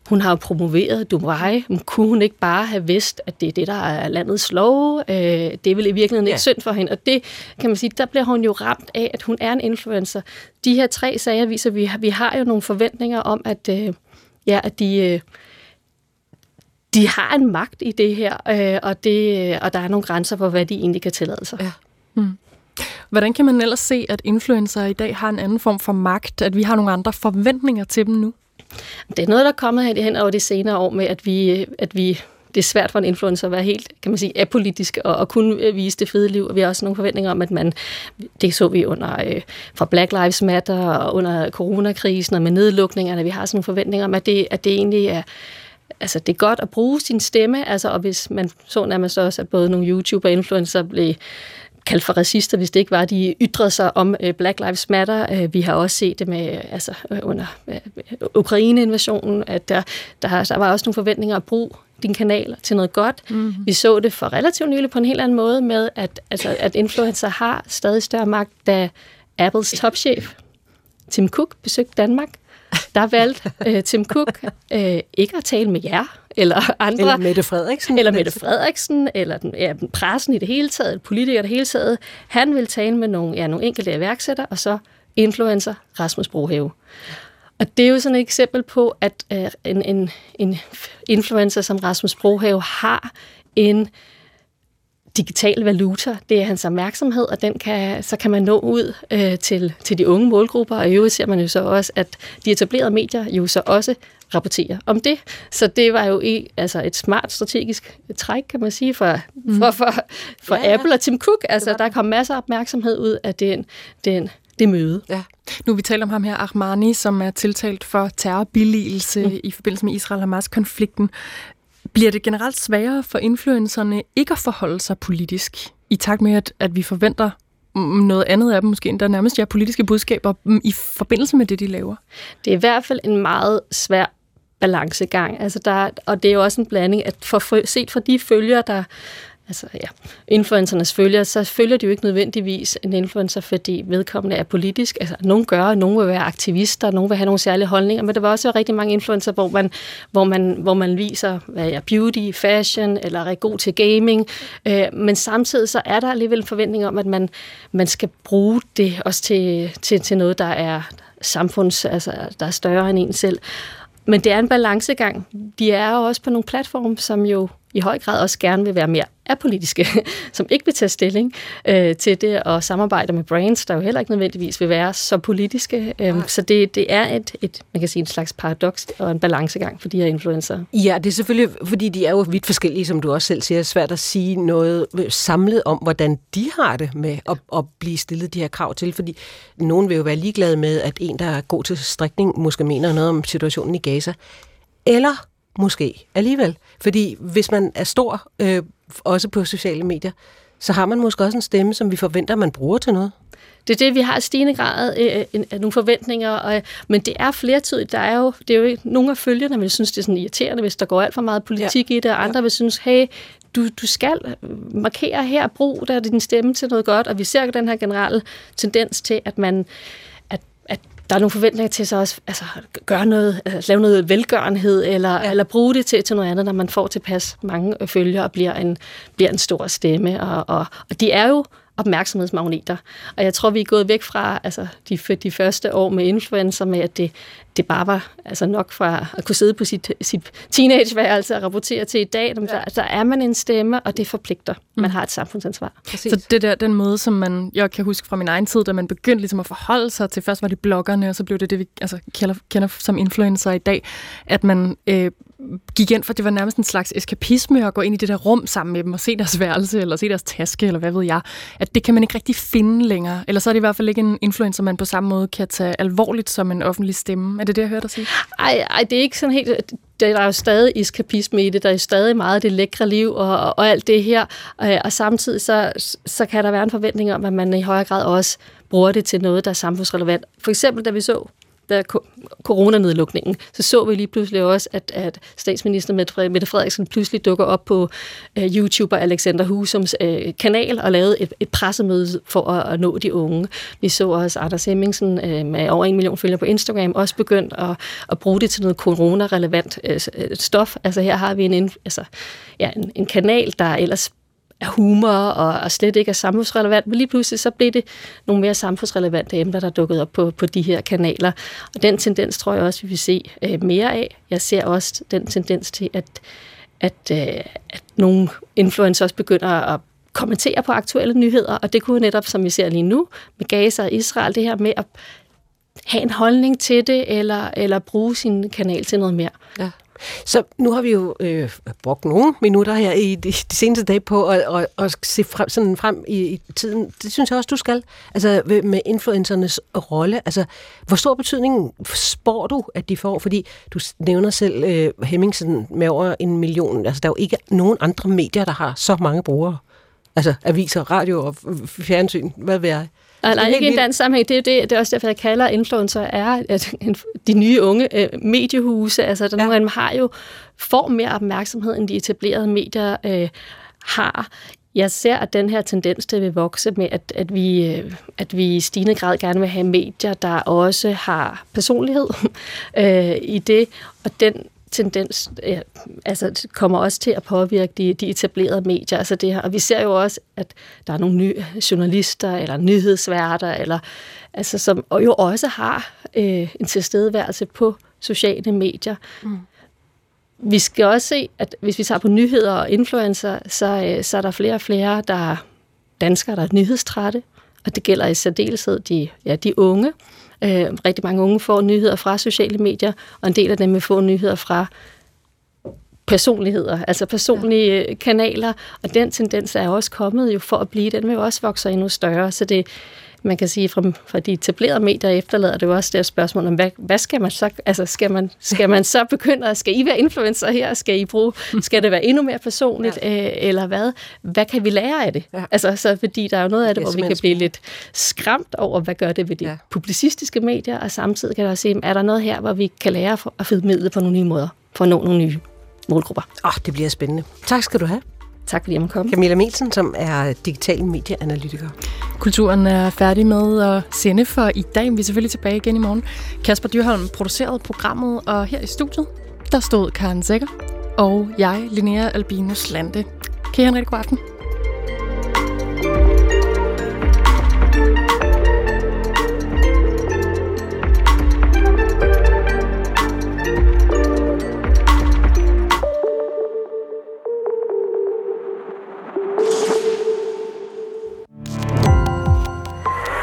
hun har jo promoveret Dubai. Kunne hun ikke bare have vidst, at det er det, der er landets lov? Det er vel i virkeligheden ikke synd for hende. Og det, kan man sige, der bliver hun jo ramt af, at hun er en influencer. De her 3 sager viser, at vi har jo nogle forventninger om, at ja, at de har en magt i det her, og der er nogle grænser for, hvad de egentlig kan tillade sig. Ja. Mm. Hvordan kan man ellers se, at influencer i dag har en anden form for magt, at vi har nogle andre forventninger til dem nu? Det er noget, der er kommet hen over de senere år med, at vi det er svært for en influencer at være helt, kan man sige, apolitisk og kunne vise det fede liv. Og vi har også nogle forventninger om, at man, det så vi under fra Black Lives Matter og under coronakrisen og med nedlukningerne, vi har sådan nogle forventninger om, at det egentlig er, altså det er godt at bruge sin stemme, altså, og hvis man så nærmest også, at både nogle YouTuber og influencer blev kaldt for racister, hvis det ikke var, de ytrede sig om Black Lives Matter. Vi har også set det med, altså under Ukraine-invasionen, at der var også nogle forventninger at bruge din kanal til noget godt. Mm-hmm. Vi så det for relativt nylig på en helt anden måde med, at influencer har stadig større magt, da Apples topchef Tim Cook besøgte Danmark. Der valgte Tim Cook ikke at tale med jer, eller andre. Eller Mette Frederiksen, eller pressen i det hele taget, politikere i det hele taget. Han ville tale med nogle enkelte iværksættere, og så influencer Rasmus Brohave. Og det er jo sådan et eksempel på, at en influencer som Rasmus Brohave har en digital valuta. Det er hans opmærksomhed, og så kan man nå ud til de unge målgrupper, og i øvrigt ser man jo så også, at de etablerede medier jo så også rapporterer om det. Så det var jo et smart strategisk træk, kan man sige, for ja, Apple og Tim Cook. Altså, der kom masser af opmærksomhed ud af det møde. Ja. Nu vi taler om ham her, Ahmarni, som er tiltalt for terrorbilligelse i forbindelse med Israel-Hamas-konflikten. Bliver det generelt sværere for influencerne ikke at forholde sig politisk, i takt med, at vi forventer noget andet af dem måske, end der nærmest er politiske budskaber i forbindelse med det, de laver? Det er i hvert fald en meget svær balancegang. Altså og det er jo også en blanding, at set fra de følgere, der... Altså ja, influencernes følger, så følger de jo ikke nødvendigvis en influencer, fordi vedkommende er politisk. Altså nogen vil være aktivister, nogen vil have nogle særlige holdninger, men der var også rigtig mange influencer, hvor man viser, hvad er beauty, fashion, eller er god til gaming. Men samtidig så er der alligevel en forventning om, at man skal bruge det også til noget, der er der er større end en selv. Men det er en balancegang. De er jo også på nogle platforme, som jo i høj grad også gerne vil være mere apolitiske, som ikke vil tage stilling til det, og samarbejder med brands, der jo heller ikke nødvendigvis vil være så politiske. Så det er et, man kan sige, en slags paradoks og en balancegang for de her influencer. Ja, det er selvfølgelig, fordi de er jo vidt forskellige, som du også selv siger. Det er svært at sige noget samlet om, hvordan de har det med at blive stillet de her krav til, fordi nogen vil jo være ligeglade med, at en, der er god til strikning, måske mener noget om situationen i Gaza. Eller måske alligevel. Fordi hvis man er stor, også på sociale medier, så har man måske også en stemme, som vi forventer, man bruger til noget. Det er det, vi har i stigende grad nogle forventninger, men det er flertydigt. Det er jo ikke nogen af følgerne, vil synes, det er sådan irriterende, hvis der går alt for meget politik i det, og andre vil synes, hey, du skal markere her, brug der din stemme til noget godt, og vi ser den her generelle tendens til, at man... Der er nogle forventninger til så også, altså gøre noget, altså, lave noget velgørenhed eller bruge det til noget andet, når man får tilpas mange følgere og bliver en stor stemme. Og de er jo opmærksomhedsmagneter. Og jeg tror, vi er gået væk fra altså, de første år med influencer, med at det bare var altså, nok fra at kunne sidde på sit teenageværelse og rapportere til i dag. Der er man en stemme, og det forpligter. Man har et samfundsansvar. Præcis. Så det der, den måde, som jeg kan huske fra min egen tid, da man begyndte ligesom at forholde sig til, først var det bloggerne, og så blev det vi altså, kender som influencer i dag, at man... gik ind for, det var nærmest en slags eskapisme at gå ind i det der rum sammen med dem og se deres værelse, eller se deres taske, eller hvad ved jeg. At det kan man ikke rigtig finde længere. Eller så er det i hvert fald ikke en influencer, man på samme måde kan tage alvorligt som en offentlig stemme. Er det det, jeg hørte dig sige? Ej, det er ikke sådan helt... Der er jo stadig eskapisme i det, der er jo stadig meget det lækre liv og alt det her. Og samtidig så kan der være en forventning om, at man i højere grad også bruger det til noget, der er samfundsrelevant. For eksempel, da vi så... Da coronanedlukningen, så vi lige pludselig også, at statsminister Mette Frederiksen pludselig dukker op på YouTuber Alexander Husums kanal og lavede et pressemøde for at nå de unge. Vi så også Anders Hemmingsen med over 1 million følgere på Instagram også begyndt at bruge det til noget corona-relevant stof. Altså her har vi en kanal, der ellers af humor og slet ikke er samfundsrelevant, men lige pludselig så blev det nogle mere samfundsrelevante emner, der dukkede op på de her kanaler. Og den tendens tror jeg også, vi vil se mere af. Jeg ser også den tendens til, at nogle influencers også begynder at kommentere på aktuelle nyheder, og det kunne netop, som vi ser lige nu, med Gaza og Israel, det her med at have en holdning til det, eller bruge sin kanal til noget mere. Ja. Så nu har vi jo brugt nogle minutter her i de seneste dage på at se frem i tiden. Det synes jeg også, du skal. Altså med influencernes rolle. Altså, hvor stor betydning spår du, at de får? Fordi du nævner selv Hemmingsen med over 1 million. Altså, der er jo ikke nogen andre medier, der har så mange brugere. Altså aviser, radio og fjernsyn, hvad ved jeg? Nej, ikke i en dansk sammenhæng. Det er også derfor, jeg kalder influencer er at de nye unge mediehuse. Altså, nogle af dem har jo får mere opmærksomhed, end de etablerede medier har. Jeg ser, at den her tendens til vil vokse med, at vi i stigende grad gerne vil have medier, der også har personlighed i det. Og den tendens altså kommer også til at påvirke de etablerede medier, altså det her. Og vi ser jo også, at der er nogle nye journalister eller nyhedsværter, eller altså som og jo også har en tilstedeværelse på sociale medier. Mm. Vi skal også se, at hvis vi tager på nyheder og influencer, så er der flere og flere danskere, der er nyhedstrætte, og det gælder i særdeleshed de unge. Rigtig mange unge får nyheder fra sociale medier, og en del af dem vil få nyheder fra personligheder, altså personlige kanaler, og den tendens er også kommet jo for at blive, den vil jo også vokse endnu større, så det, man kan sige, fra de etablerede medier efterlader det jo også det spørgsmål om, hvad skal man så, altså skal man så begynde, skal I være influencer her, skal det være endnu mere personligt, eller hvad? Hvad kan vi lære af det? Ja. Altså, så fordi der er jo noget af det, hvor vi kan blive lidt skræmt over, hvad gør det ved de publicistiske medier, og samtidig kan der også se, er der noget her, hvor vi kan lære at formidle på nogle nye måder, for at nå nogle nye målgrupper. Det bliver spændende. Tak skal du have. Tak fordi jeg må komme. Camilla Mehlsen, som er digital medieanalytiker. Kulturen er færdig med at sende for i dag. Vi er selvfølgelig tilbage igen i morgen. Kasper Dyrholm producerede programmet, og her i studiet, der stod Karen Secher og jeg, Linnea Albinus Lande. Kan I have en rigtig god aften.